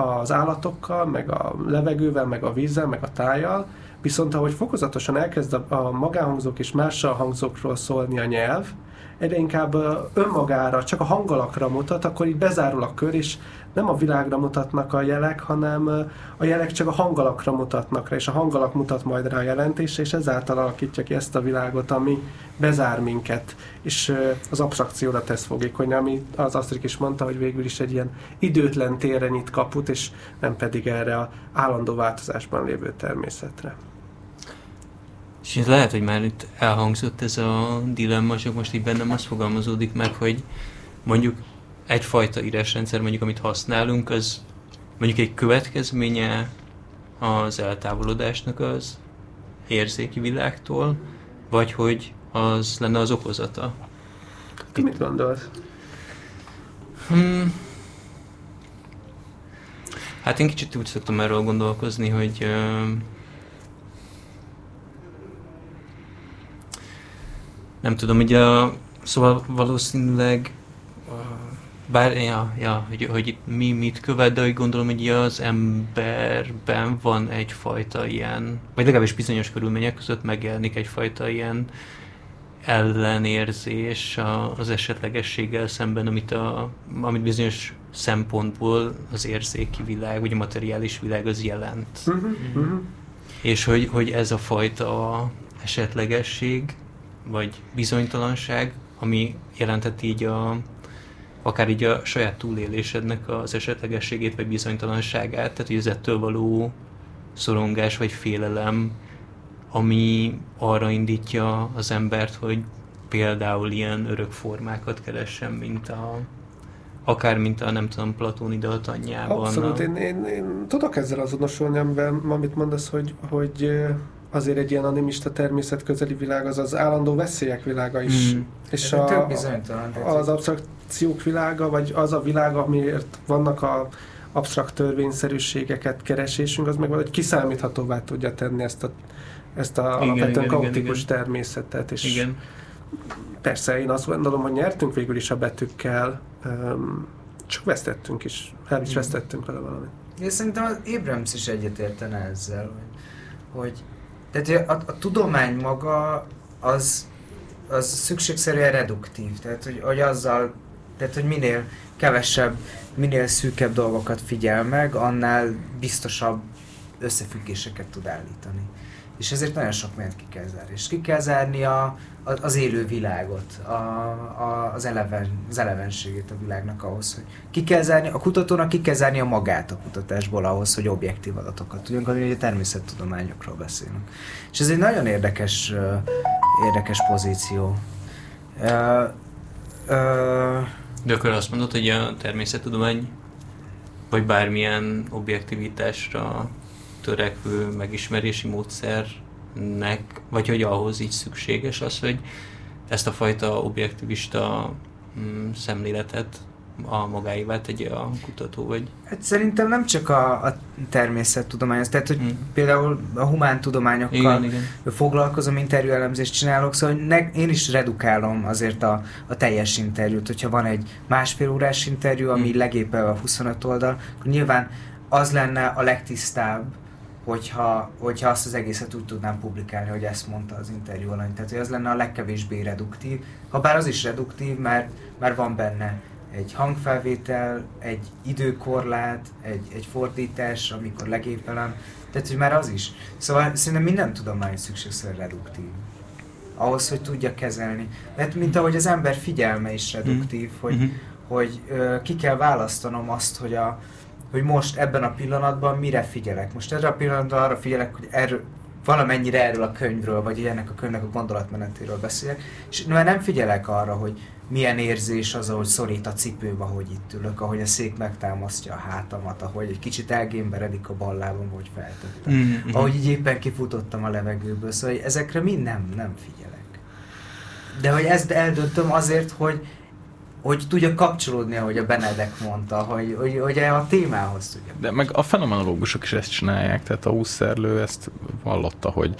az állatokkal, meg a levegővel, meg a vízzel, meg a tájjal. Viszont ahogy fokozatosan elkezd a, a magánhangzók és mással hangzókról szólni a nyelv, egyre inkább önmagára, csak a hangalakra mutat, akkor így bezárul a kör, és nem a világra mutatnak a jelek, hanem a jelek csak a hangalakra mutatnak rá, és a hangalak mutat majd rá a jelentésre, és ezáltal alakítja ki ezt a világot, ami bezár minket, és az abstrakcióra tesz fogékony, ami az Asztrik is mondta, hogy végül is egy ilyen időtlen térre nyit kaput, és nem pedig erre az állandó változásban lévő természetre. És lehet, hogy már itt elhangzott ez a dilemma, csak most így bennem az fogalmazódik meg, hogy mondjuk egyfajta írásrendszer, mondjuk amit használunk, az mondjuk egy következménye az eltávolodásnak az érzéki világtól, vagy hogy az lenne az okozata. Te mit gondolsz? Hmm. Hát én kicsit úgy szoktam erről gondolkozni, hogy... Nem tudom, ugye a, szóval valószínűleg, bár, ja, ja, hogy, hogy itt mi mit követ, de hogy gondolom, hogy az emberben van egyfajta ilyen, vagy legalábbis bizonyos körülmények között megjelenik egyfajta ilyen ellenérzés az esetlegességgel szemben, amit, a, amit bizonyos szempontból az érzéki világ, vagy a materiális világ az jelent. Uh-huh, uh-huh. És hogy, hogy ez a fajta esetlegesség, vagy bizonytalanság, ami jelentett így a, akár így a saját túlélésednek az esetlegességét, vagy bizonytalanságát, tehát az ettől való szorongás, vagy félelem, ami arra indítja az embert, hogy például ilyen örök formákat keressen, mint a akár mint a, nem tudom, Platón Ideatanyjában. Abszolút, a... én, én, én tudok ezzel azonosulni, amit mondasz, hogy, hogy azért egy ilyen animista természetközeli világ az az állandó veszélyek világa is. Mm. És a, az abstrakciók világa, vagy az a világ, amiért vannak a absztrakt törvényszerűségeket keresésünk, az meg valahogy kiszámíthatóvá tudja tenni ezt a, ezt a igen, alapvetően igen, kaotikus igen, természetet. És igen. Persze, én azt gondolom, hogy nyertünk végül is a betűkkel, csak vesztettünk is, el is vesztettünk vele valamit. Én szerintem az Abrams is egyetértene ezzel, hogy tehát a, a tudomány maga az, az szükségszerűen reduktív, tehát hogy, hogy azzal, tehát hogy minél kevesebb, minél szűkebb dolgokat figyel meg, annál biztosabb összefüggéseket tud állítani. És ezért nagyon sok mindent ki kell zárni. És ki kell zárni a, a, az élő világot, a, a, az, eleven, az elevenségét a világnak ahhoz, hogy ki kell zárni, a kutatónak ki kell zárnia magát a kutatásból ahhoz, hogy objektív adatokat tudjunk adni, hogy a természettudományokról beszélünk. És ez egy nagyon érdekes, érdekes pozíció. Ö, ö, De akkor azt mondod, hogy a természettudomány vagy bármilyen objektivitásra törekvő megismerési módszernek, vagy hogy ahhoz így szükséges az, hogy ezt a fajta objektivista mm, szemléletet a magáévá tegye a kutató, vagy? Hát szerintem nem csak a, a természettudomány, tehát hogy hmm. például a humántudományokkal igen, igen. foglalkozom, interjúelemzést csinálok, szóval ne, én is redukálom azért a, a teljes interjút, hogyha van egy másfél órás interjú, ami hmm. legépelve a huszonöt oldal, akkor nyilván az lenne a legtisztább, hogyha, hogyha azt az egészet úgy tudnám publikálni, hogy ezt mondta az interjú alany. Tehát, hogy az lenne a legkevésbé reduktív, ha bár az is reduktív, mert, mert van benne egy hangfelvétel, egy időkorlát, egy, egy fordítás, amikor legépelem, tehát, hogy már az is. Szóval szerintem minden tudomány szükségszerűen reduktív. Ahhoz, hogy tudja kezelni. Mert mint ahogy az ember figyelme is reduktív, mm. hogy, mm-hmm. hogy ö, ki kell választanom azt, hogy a hogy most ebben a pillanatban mire figyelek. Most erre a pillanatban arra figyelek, hogy erről, valamennyire erről a könyvről, vagy ennek a könyvnek a gondolatmenetéről beszélek, és már nem figyelek arra, hogy milyen érzés az, ahogy szorít a cipőm, ahogy itt ülök, ahogy a szék megtámasztja a hátamat, ahogy egy kicsit elgémberedik a bal lábam, ahogy feltöttem, mm-hmm. ahogy így éppen kifutottam a levegőből, szóval ezekre mind nem, nem figyelek. De hogy ezt eldöntöm azért, hogy hogy tudja kapcsolódni, ahogy a Benedek mondta, hogy, hogy, hogy a témához tudja. De meg a fenomenológusok is ezt csinálják, tehát a Husserl ezt vallotta, hogy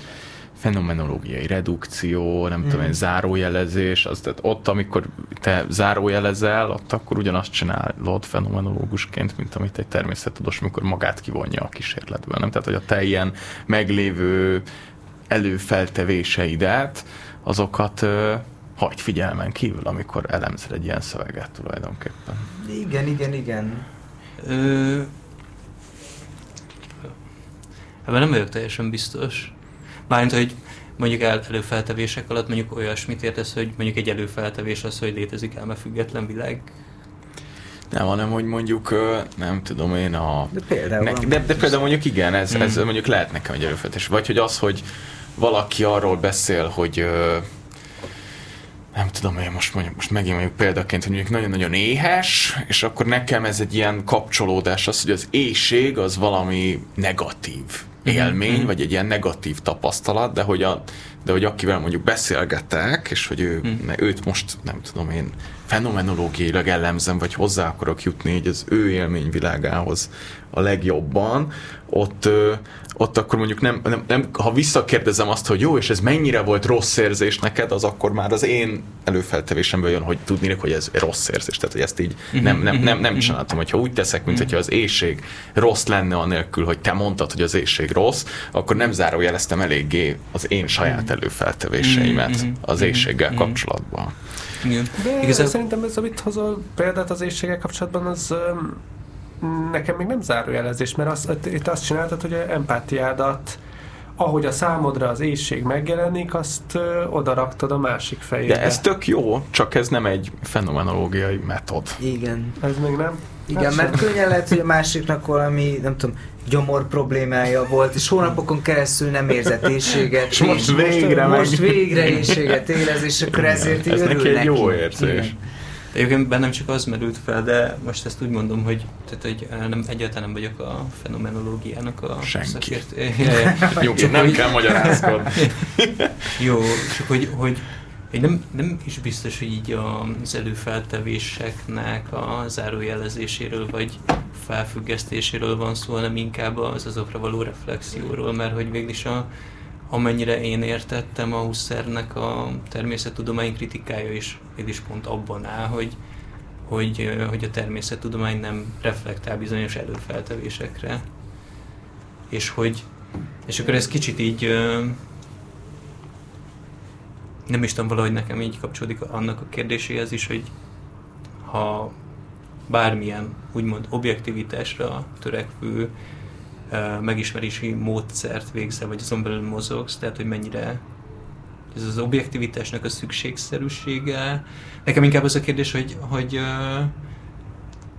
fenomenológiai redukció, nem mm. tudom én, zárójelezés, az, tehát ott, amikor te zárójelezel, ott akkor ugyanazt csinálod fenomenológusként, mint amit egy természettudós, amikor magát kivonja a kísérletből, nem? Tehát, hogy a te ilyen meglévő előfeltevéseidet, azokat hagyd figyelmen kívül, amikor elemzel egy ilyen szöveget tulajdonképpen. Igen, igen, igen. Ö... Ebben nem vagyok teljesen biztos. Mármint, hogy mondjuk előfeltevések alatt mondjuk olyasmit értesz, hogy mondjuk egy előfeltevés az, hogy létezik elmefüggetlen világ? Nem, hanem, hogy mondjuk, nem tudom én a... De például, ne... de, de például mondjuk igen, ez, hmm. ez mondjuk lehet nekem egy előfeltetés. Vagy hogy az, hogy valaki arról beszél, hogy... nem tudom, én most, mondjuk, most megint mondjuk példaként, hogy mondjuk nagyon-nagyon éhes, és akkor nekem ez egy ilyen kapcsolódás az, hogy az éhség az valami negatív élmény, mm. vagy egy ilyen negatív tapasztalat, de hogy, a, de hogy akivel mondjuk beszélgetek, és hogy ő, mm. ne, őt most, nem tudom én, fenomenológiailag ellenzem, vagy hozzá akarok jutni így az ő élményvilágához a legjobban, ott, ott akkor mondjuk nem, nem, nem, ha visszakérdezem azt, hogy jó, és ez mennyire volt rossz érzés neked, az akkor már az én előfeltevésemből jön, hogy tudnék, hogy ez rossz érzés, tehát hogy ezt így nem, nem, nem, nem csináltam, hogyha úgy teszek, mint hogyha az éhség rossz lenne anélkül, hogy te mondtad, hogy az éhség rossz, akkor nem zárójeleztem eléggé az én saját előfeltevéseimet az éhséggel kapcsolatban. Igen. De igazán... szerintem ez, amit hozol példát az éhséggel kapcsolatban, az nekem még nem zárójelezés, mert az, itt azt csináltad, hogy a empátiádat, ahogy a számodra az éhség megjelenik, azt oda raktad a másik fejébe. De ez tök jó, csak ez nem egy fenomenológiai metód. Igen. Ez még nem? Igen, ez mert sem. Könnyen lehet, hogy a másiknak valami, nem tudom, gyomor problémája volt, és hónapokon keresztül nem érzett éhséget. És most végre meg. Most végre éhséget érez, és akkor ezért így örül neki. Ez neki egy jó érzés. Igen. Egyébként bennem csak az merült fel, de most ezt úgy mondom, hogy, tehát, hogy nem, egyáltalán nem vagyok a fenomenológiának a szakértője. Jó, csak nem kell magyarázkodni. Jó, csak hogy, hogy nem, nem is biztos, hogy így az előfeltevéseknek a zárójelezéséről vagy felfüggesztéséről van szó, hanem inkább az azokra való reflexióról, mert hogy végülis a amennyire én értettem, a Husserlnek a természettudomány kritikája is, is pont abban áll, hogy, hogy, hogy a természettudomány nem reflektál bizonyos előfeltevésekre. És hogy, és akkor ez kicsit így, nem is tudom, valahogy nekem így kapcsolódik annak a kérdéséhez is, hogy ha bármilyen úgymond objektivitásra törekvő megismerési módszert végzel, vagy azon belül mozogsz, tehát hogy mennyire ez az objektivitásnak a szükségszerűsége. Nekem inkább az a kérdés, hogy, hogy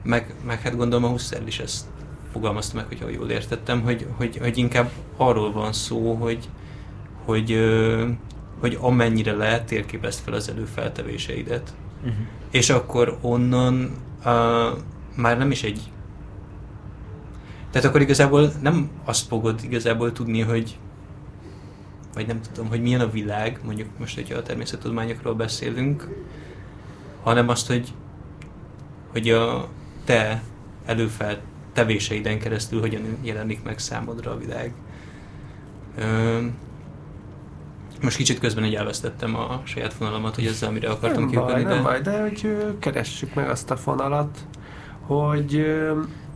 meg, meg hát gondolom a Husserl is ezt fogalmazta meg, hogyha jól értettem, hogy, hogy, hogy inkább arról van szó, hogy, hogy, hogy amennyire lehet térképezd fel az előfeltevéseidet. Uh-huh. És akkor onnan uh, már nem is egy Tehát akkor igazából nem azt fogod igazából tudni, hogy vagy nem tudom, hogy milyen a világ, mondjuk most, hogyha a természettudományokról beszélünk, hanem azt, hogy, hogy a te előfeltevéseiden keresztül hogyan jelenik meg számodra a világ. Most kicsit közben így elvesztettem a saját fonalamat, hogy ezzel mire akartam kiugrani. Nem baj, de... nem baj, de hogy keressük meg azt a fonalat, hogy...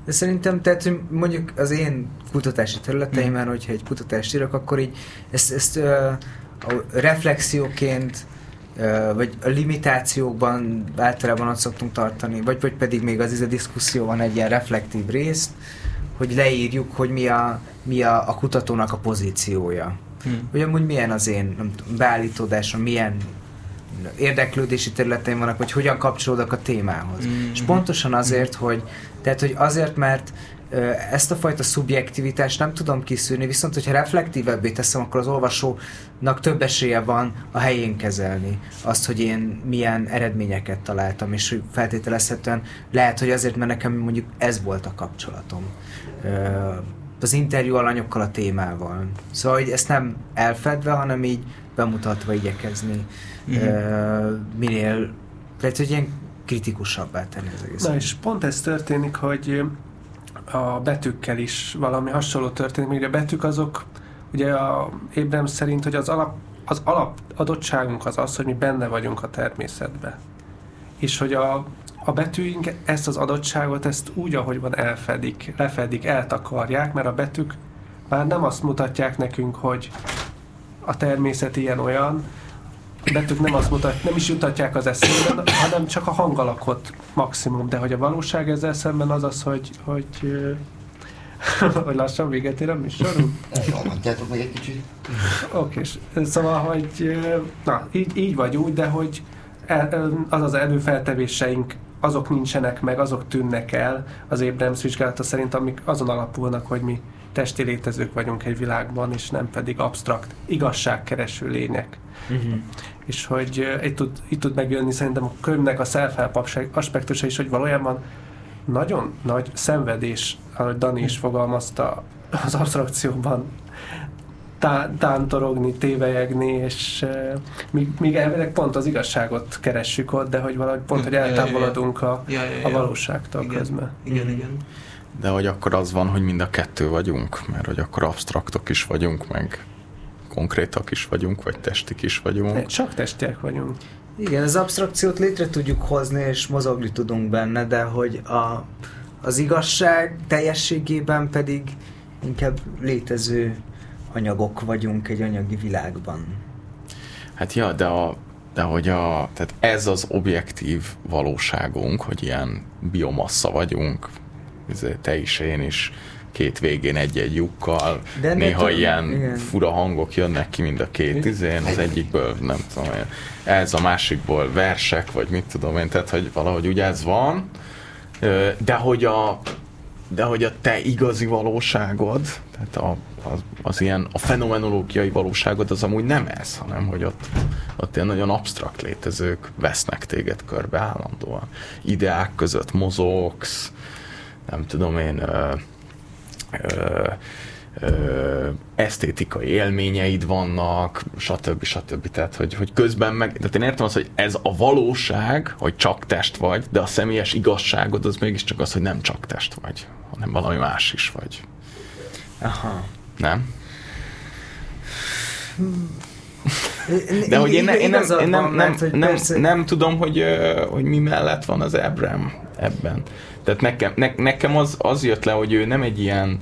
De szerintem, tehát, hogy mondjuk az én kutatási területeimen, hmm. hogyha egy kutatást írok, akkor így ezt, ezt ö, a reflexióként, ö, vagy a limitációkban általában ott szoktunk tartani, vagy, vagy pedig még az ez a diszkuszió van egy ilyen reflektív részt, hogy leírjuk, hogy mi a, mi a, a kutatónak a pozíciója. Hmm. Hogy amúgy milyen az én nem tudom, beállítódásom, milyen érdeklődési területeim vannak, vagy hogyan kapcsolódok a témához. Mm-hmm. És pontosan azért, mm. hogy, tehát, hogy azért, mert ö, ezt a fajta szubjektivitást nem tudom kiszűrni, viszont hogyha reflektívebbé teszem, akkor az olvasónak több esélye van a helyén kezelni azt, hogy én milyen eredményeket találtam, és feltételezhetően lehet, hogy azért, mert nekem mondjuk ez volt a kapcsolatom. Ö, az interjú alanyokkal, a témával. Szóval, hogy ezt nem elfedve, hanem így bemutatva igyekezni mm-hmm. euh, minél, lehet, hogy ilyen kritikusabbá tenni az egész. Na és pont ez történik, hogy a betűkkel is valami hasonló történik, mert a betűk azok, ugye a Abram szerint, hogy az alap, az alap adottságunk az az, hogy mi benne vagyunk a természetben. És hogy a A betűink ezt az adottságot, ezt úgy, ahogy van, elfedik, lefedik, eltakarják, mert a betűk már nem azt mutatják nekünk, hogy a természet ilyen-olyan, a betűk nem azt mutatják, nem is jutatják az eszemben, hanem csak a hangalakot maximum, de hogy a valóság ezzel szemben az az, hogy, hogy, hogy lassan véget ér a műsorunk. Elmondjátok meg egy kicsit. Oké, szóval, hogy na, így, így vagy úgy, de hogy az az előfeltevéseink azok nincsenek meg, azok tűnnek el az Abram vizsgálata szerint, amik azon alapulnak, hogy mi testi létezők vagyunk egy világban, és nem pedig absztrakt, igazságkereső lények. Uh-huh. És hogy itt tud, itt tud megjönni szerintem a könyvnek a self-help aspektusa is, hogy valójában nagyon nagy szenvedés, ahogy Dani is fogalmazta, az absztrakcióban tántorogni, tévelyegni, és uh, míg, míg elvileg pont az igazságot keressük ott, de hogy valahogy pont, hogy eltávolodunk a, ja, ja, ja. a valóságtól igen. közben. Igen, igen. De hogy akkor az van, hogy mind a kettő vagyunk, mert hogy akkor absztraktok is vagyunk, meg konkrétak is vagyunk, vagy testik is vagyunk. De csak testiek vagyunk. Igen, az absztrakciót létre tudjuk hozni, és mozogni tudunk benne, de hogy a, az igazság teljességében pedig inkább létező anyagok vagyunk egy anyagi világban. Hát ja, de, a, de hogy a, tehát ez az objektív valóságunk, hogy ilyen biomassa vagyunk, te is, én is, két végén egy-egy lyukkal, néha tudom, ilyen igen. fura hangok jönnek ki mind a két izén, az egyikből, nem tudom én, ez a másikból versek, vagy mit tudom én, tehát hogy valahogy ugye ez van, de hogy a, de hogy a te igazi valóságod, tehát a Az, az ilyen, a fenomenológiai valóságod az amúgy nem ez, hanem hogy ott, ott ilyen nagyon absztrakt létezők vesznek téged körbe állandóan. Ideák között mozogsz, nem tudom én, ö, ö, ö, esztétikai élményeid vannak, stb. stb. Tehát, hogy, hogy közben meg... Tehát én értem azt, hogy ez a valóság, hogy csak test vagy, de a személyes igazságod az mégiscsak az, hogy nem csak test vagy, hanem valami más is vagy. Aha. Nem? De hogy én, ne, én, nem, én nem, nem, nem, nem tudom, hogy, hogy mi mellett van az Abram ebben. Tehát nekem, ne, nekem az, az jött le, hogy ő nem egy ilyen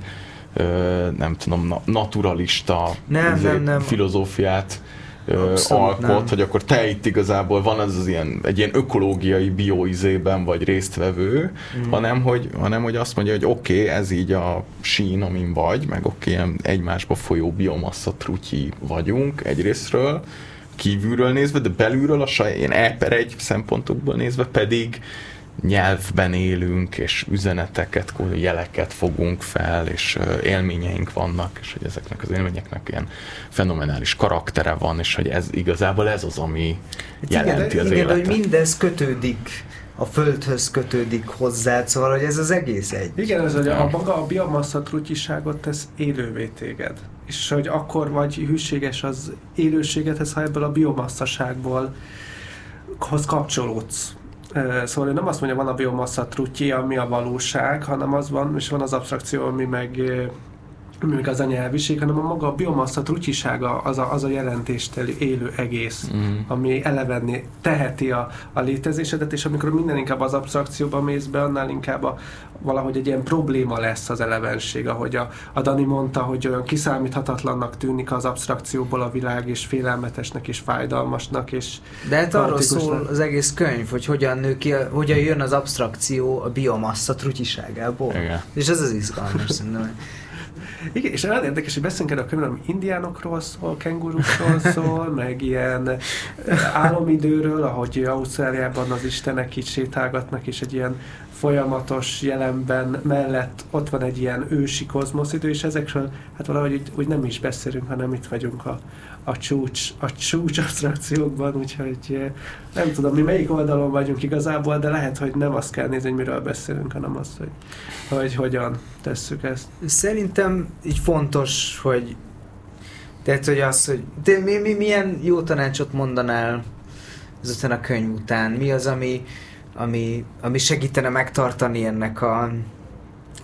nem tudom, naturalista nem, nem, nem. filozófiát Abszolút alkot, nem. hogy akkor te itt igazából van az, az ilyen, egy ilyen ökológiai bioizében vagy résztvevő, mm. hanem, hogy, hanem hogy azt mondja, hogy oké, okay, ez így a sín, amin vagy, meg oké, okay, egymásba folyó biomassa trutyi vagyunk egyrésztről, kívülről nézve, de belülről a saját ilyen E per egy szempontokból nézve pedig nyelvben élünk, és üzeneteket, jeleket fogunk fel, és élményeink vannak, és hogy ezeknek az élményeknek ilyen fenomenális karaktere van, és hogy ez igazából ez az, ami hát jelenti igen, az igen, életet. Igen, hogy mindez kötődik, a földhöz kötődik hozzá, szóval, hogy ez az egész egy. Igen, ez hogy a maga a biomassa trutyiságot tesz élővé téged, és hogy akkor vagy hűséges az élőséget, ha ebből a biomasszaságból hoz kapcsolódsz. Szóval nem azt mondja, van a biomassa trutyi, ami a valóság, hanem az van, és van az abstrakció, ami meg, ami meg az a nyelviség, hanem a maga a biomassa trutyisága az a, az a jelentéstelű élő egész, mm. ami elevenni teheti a, a létezésedet, és amikor minden inkább az abstrakcióba mész be, annál inkább a, valahogy egy ilyen probléma lesz az elevenség, ahogy a, a Dani mondta, hogy olyan kiszámíthatatlannak tűnik az abstrakcióból a világ, és félelmetesnek, és fájdalmasnak, és de hát arról szól az egész könyv, hogy hogyan nő ki, a, hogyan jön az abstrakció a biomassa trutyiságából. Igen. És ez az izgalmas, szerintem. Igen, és nagyon érdekes, hogy beszélünk erről a könyvről, ami indiánokról szól, kengurukról szól, meg ilyen álomidőről, ahogy Ausztráliában az istenek így sétálgatnak, és egy ilyen folyamatos jelenben mellett ott van egy ilyen ősi kozmoszidő, és ezekről hát valahogy úgy, úgy nem is beszélünk, hanem itt vagyunk a, a csúcs, a csúcs abstrakciókban, úgyhogy nem tudom, mi melyik oldalon vagyunk igazából, de lehet, hogy nem azt kell nézni, hogy miről beszélünk, hanem azt, hogy, hogy hogyan tesszük ezt. Szerintem így fontos, hogy tehát, hogy az, hogy de mi, mi, milyen jó tanácsot mondanál ezután a könyv után? Mi az, ami Ami, ami segítene megtartani ennek a,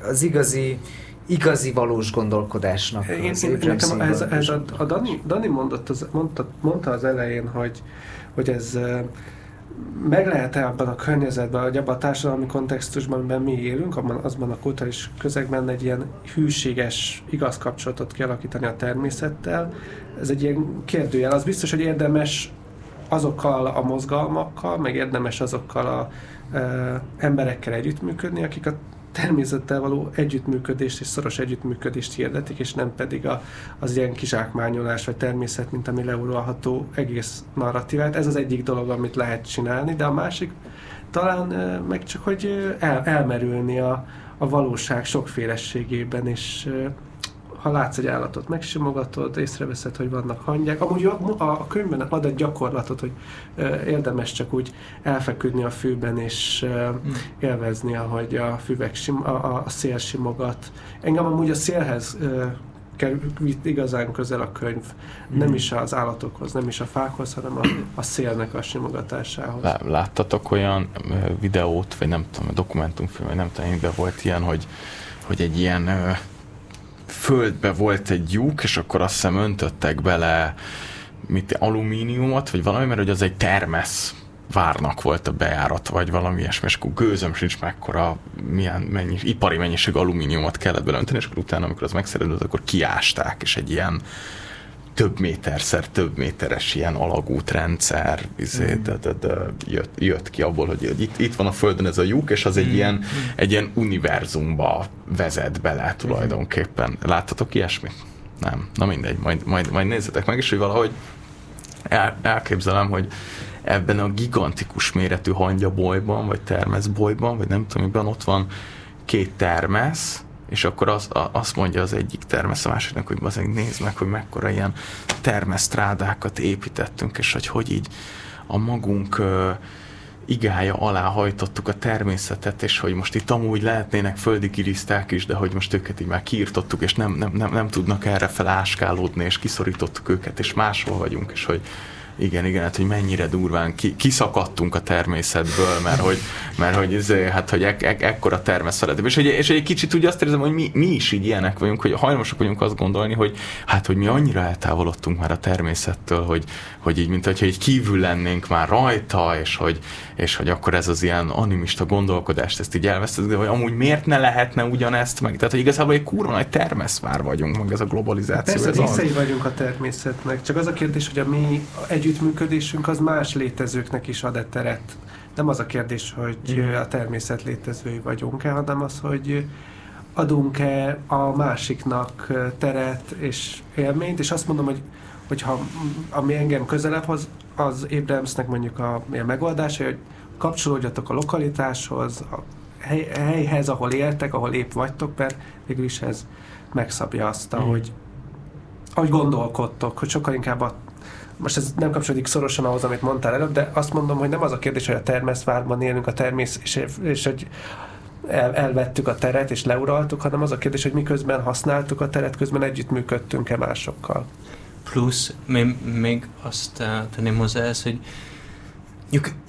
az igazi, igazi valós gondolkodásnak. Én, az én, nekem ez, ez a, a Dani, Dani mondott az, mondta, mondta az elején, hogy, hogy ez meg lehet-e abban a környezetben, vagy abban a társadalmi kontextusban, amiben mi élünk, abban, azban a kulturális közegben egy ilyen hűséges, igaz kapcsolatot kialakítani a természettel. Ez egy ilyen kérdőjel. Az biztos, hogy érdemes azokkal a mozgalmakkal, meg érdemes azokkal a e, emberekkel együttműködni, akik a természettel való együttműködést és szoros együttműködést hirdetik, és nem pedig a, az ilyen kizsákmányolás vagy természet, mint ami leuralható egész narratívát. Ez az egyik dolog, amit lehet csinálni, de a másik talán e, meg csak, hogy el, elmerülni a, a valóság sokféleségében, és e, ha látsz egy állatot, megsimogatod, észreveszed, hogy vannak hangyák. Amúgy a könyvben ad egy gyakorlatot, hogy érdemes csak úgy elfeküdni a fűben, és élvezni, ahogy a, füvek sim, a, a szél simogat. Engem amúgy a szélhez került igazán közel a könyv. Nem is az állatokhoz, nem is a fákhoz, hanem a, a szélnek a simogatásához. Láttatok olyan videót, vagy nem tudom, dokumentumfilm, vagy nem tudom, de volt ilyen, hogy, hogy egy ilyen földbe volt egy lyuk, és akkor azt hiszem öntöttek bele mit, alumíniumot, vagy valami, mert hogy az egy termesz várnak volt a bejárat, vagy valami ilyesmi, és akkor gőzöm sincs mekkora, milyen mennyis, ipari mennyiség alumíniumot kellett bele önteni, és akkor utána, amikor az megszereződött, akkor kiásták, és egy ilyen több méterszer, több méteres ilyen alagútrendszer izé, de, de, de, jött, jött ki abból, hogy itt, itt van a Földön ez a lyuk, és az egy, mm. ilyen, egy ilyen univerzumba vezet bele tulajdonképpen. Láttatok ilyesmit? Nem. Na mindegy, majd, majd, majd nézzetek meg is, hogy valahogy el, elképzelem, hogy ebben a gigantikus méretű hangyabolyban, vagy termeszbolyban, vagy nem tudom, miben ott van két termesz, és akkor az, a, azt mondja az egyik termesz a másiknak, hogy azért nézd meg, hogy mekkora ilyen termesztrádákat építettünk, és hogy hogy így a magunk ö, igája alá hajtottuk a természetet, és hogy most itt amúgy lehetnének földi giliszták is, de hogy most őket így már kiirtottuk, és nem, nem, nem, nem tudnak errefele áskálódni, és kiszorítottuk őket, és máshol vagyunk, és hogy igen, igen, hát hogy mennyire durván ki, kiszakadtunk a természetből, mert hogy, mert hogy, ez, hát, hogy ek, ek, ekkora természetből. És, és egy kicsit úgy azt érzem, hogy mi, mi is így ilyenek vagyunk, hogy hajlamosak vagyunk azt gondolni, hogy hát, hogy mi annyira eltávolodtunk már a természettől, hogy, hogy így, mint hogyha így kívül lennénk már rajta, és hogy, és hogy akkor ez az ilyen animista gondolkodást, ezt így elvesztettük, de hogy amúgy miért ne lehetne ugyanezt meg? Tehát, hogy igazából egy kurva nagy termeszvár vagyunk, meg ez a globalizáció. Persze, részei az... vagyunk a természetnek. Csak az a kérdés, hogy a mi együttműködésünk az más létezőknek is ad-e teret. Nem az a kérdés, hogy a természet létezői vagyunk-e, hanem az, hogy adunk-e a másiknak teret és élményt, és azt mondom, hogy hogyha ami engem közelebb hoz, az Abramsnek mondjuk a, a megoldása, hogy kapcsolódjatok a lokalitáshoz, a hely, helyhez, ahol éltek, ahol épp vagytok, mert végül is ez megszabja azt, ahogy, ahogy gondolkodtok, hogy sokkal inkább a most ez nem kapcsolódik szorosan ahhoz, amit mondtál előbb, de azt mondom, hogy nem az a kérdés, hogy a termeszvárban élünk, a termész, és, és hogy el, elvettük a teret, és leuraltuk, hanem az a kérdés, hogy miközben használtuk a teret, közben együttműködtünk-e másokkal. Plusz még, még azt tenném hozzá ezt, hogy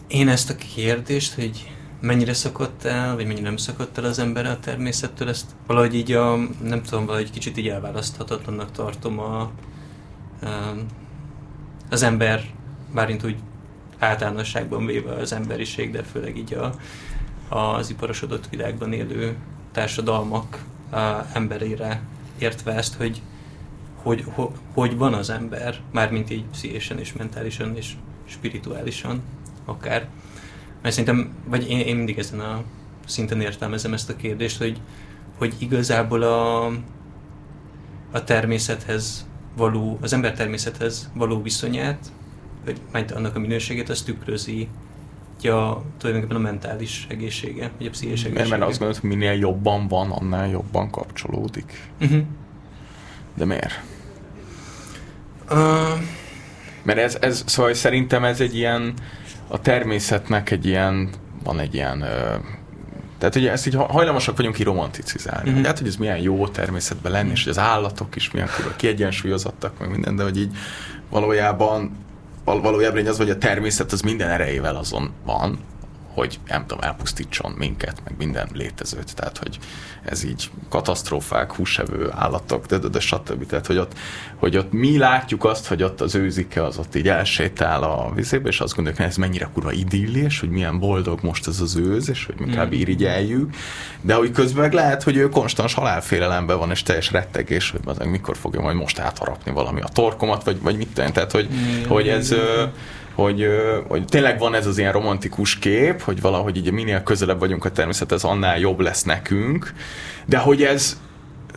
Én ezt a kérdést, hogy mennyire szakadt el, vagy mennyire nem szakadt el az ember a természettől, ezt valahogy így a, nem tudom, valahogy kicsit így elválaszthatatlannak tartom a, a, az ember, bárint úgy általánosságban véve az emberiség, de főleg így a, az iparosodott világban élő társadalmak a, emberére értve ezt, hogy hogy, ho, hogy van az ember, mármint így pszichésen és mentálisan és spirituálisan akár. Mert szerintem, vagy én, én mindig ezen a szinten értelmezem ezt a kérdést, hogy, hogy igazából a, a természethez való, az ember természethez való viszonyát, vagy annak a minőségét, az tükrözi a, tulajdonképpen a mentális egészsége, vagy a pszichés egészsége. Mert azt gondolod, hogy minél jobban van, annál jobban kapcsolódik. Uh-huh. De miért? Uh... Mert ez, ez, szóval szerintem ez egy ilyen, a természetnek egy ilyen, van egy ilyen, ö, tehát ugye ezt így hajlamosak vagyunk ki romanticizálni. Mm-hmm. Hát, hogy ez milyen jó természetben lenni, és hogy az állatok is milyen kiegyensúlyozottak, meg minden, de hogy így valójában, val, valójában így az, hogy a természet az minden erejével azon van, hogy nem tudom, elpusztítson minket, meg minden létezőt, tehát hogy ez így katasztrófák, húsevő állatok, de, de, de stb. Tehát, hogy ott, hogy ott mi látjuk azt, hogy ott az őzike az ott így elsétál a vizébe, és azt gondoljuk, hogy ez mennyire kurva idilli, és hogy milyen boldog most ez az őz, és hogy inkább irigyeljük, de hogy közben meg lehet, hogy ő konstans halálfélelemben van, és teljes rettegés, hogy az, mikor fogja majd most átharapni valami a torkomat, vagy, vagy mit tenni, tehát hogy, mm. hogy ez... Hogy, hogy tényleg van ez az ilyen romantikus kép, hogy valahogy így minél közelebb vagyunk a természethez, annál jobb lesz nekünk, de hogy ez,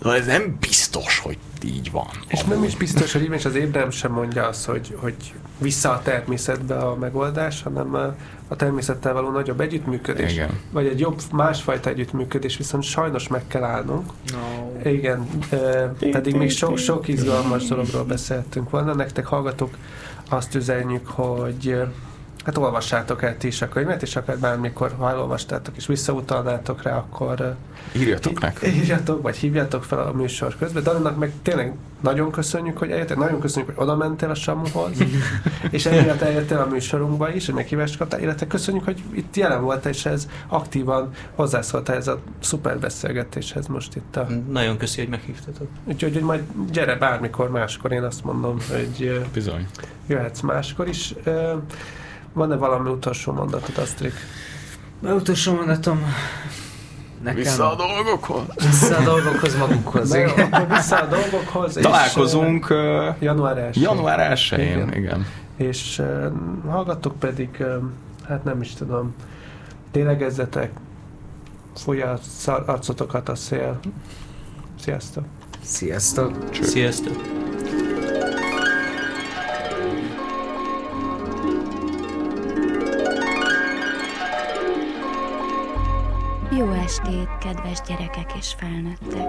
ez nem biztos, hogy így van. És amúgy nem is biztos, hogy így, és az Ébren sem mondja azt, hogy, hogy vissza a természetbe a megoldás, hanem a, a természettel való nagyobb együttműködés. Igen. Vagy egy jobb, másfajta együttműködés, viszont sajnos meg kell állnunk. No. Igen, pedig még sok izgalmas dologról beszéltünk volna. Nektek, hallgatók, azt üzenjük, hogy hát olvassátok el ti is a könyvet, és akár bármikor, ha elolvastátok és visszautalnátok rá, akkor írjatok meg. Írjatok, vagy hívjátok fel a műsor közben. Daninak meg tényleg nagyon köszönjük, hogy eljöttél, nagyon köszönjük, hogy oda mentél a Samuhoz, és emiatt eljöttél a műsorunkba is, hogy meghívást kaptál, illetve köszönjük, hogy itt jelen voltál, és ez aktívan hozzászóltál ez a szuper beszélgetéshez most itt a... Nagyon köszi, hogy meghívtatok. Úgyhogy hogy majd gyere bármikor máskor, én azt mondom, hogy bizony. Jöhetsz máskor is. Van-e valami utolsó mondatod, Asztrik? A utolsó mondatom nekem... Vissza a dolgokhoz? Vissza a dolgokhoz, magukhoz. Na, akkor vissza a dolgokhoz. Találkozunk január elsején. január elsején, igen. igen. És uh, hallgatok pedig, uh, hát nem is tudom, lélegezzetek, fújja arcotokat a szél. Sziasztok! Sziasztok! Cső. Sziasztok! Jó estét, kedves gyerekek és felnőttek!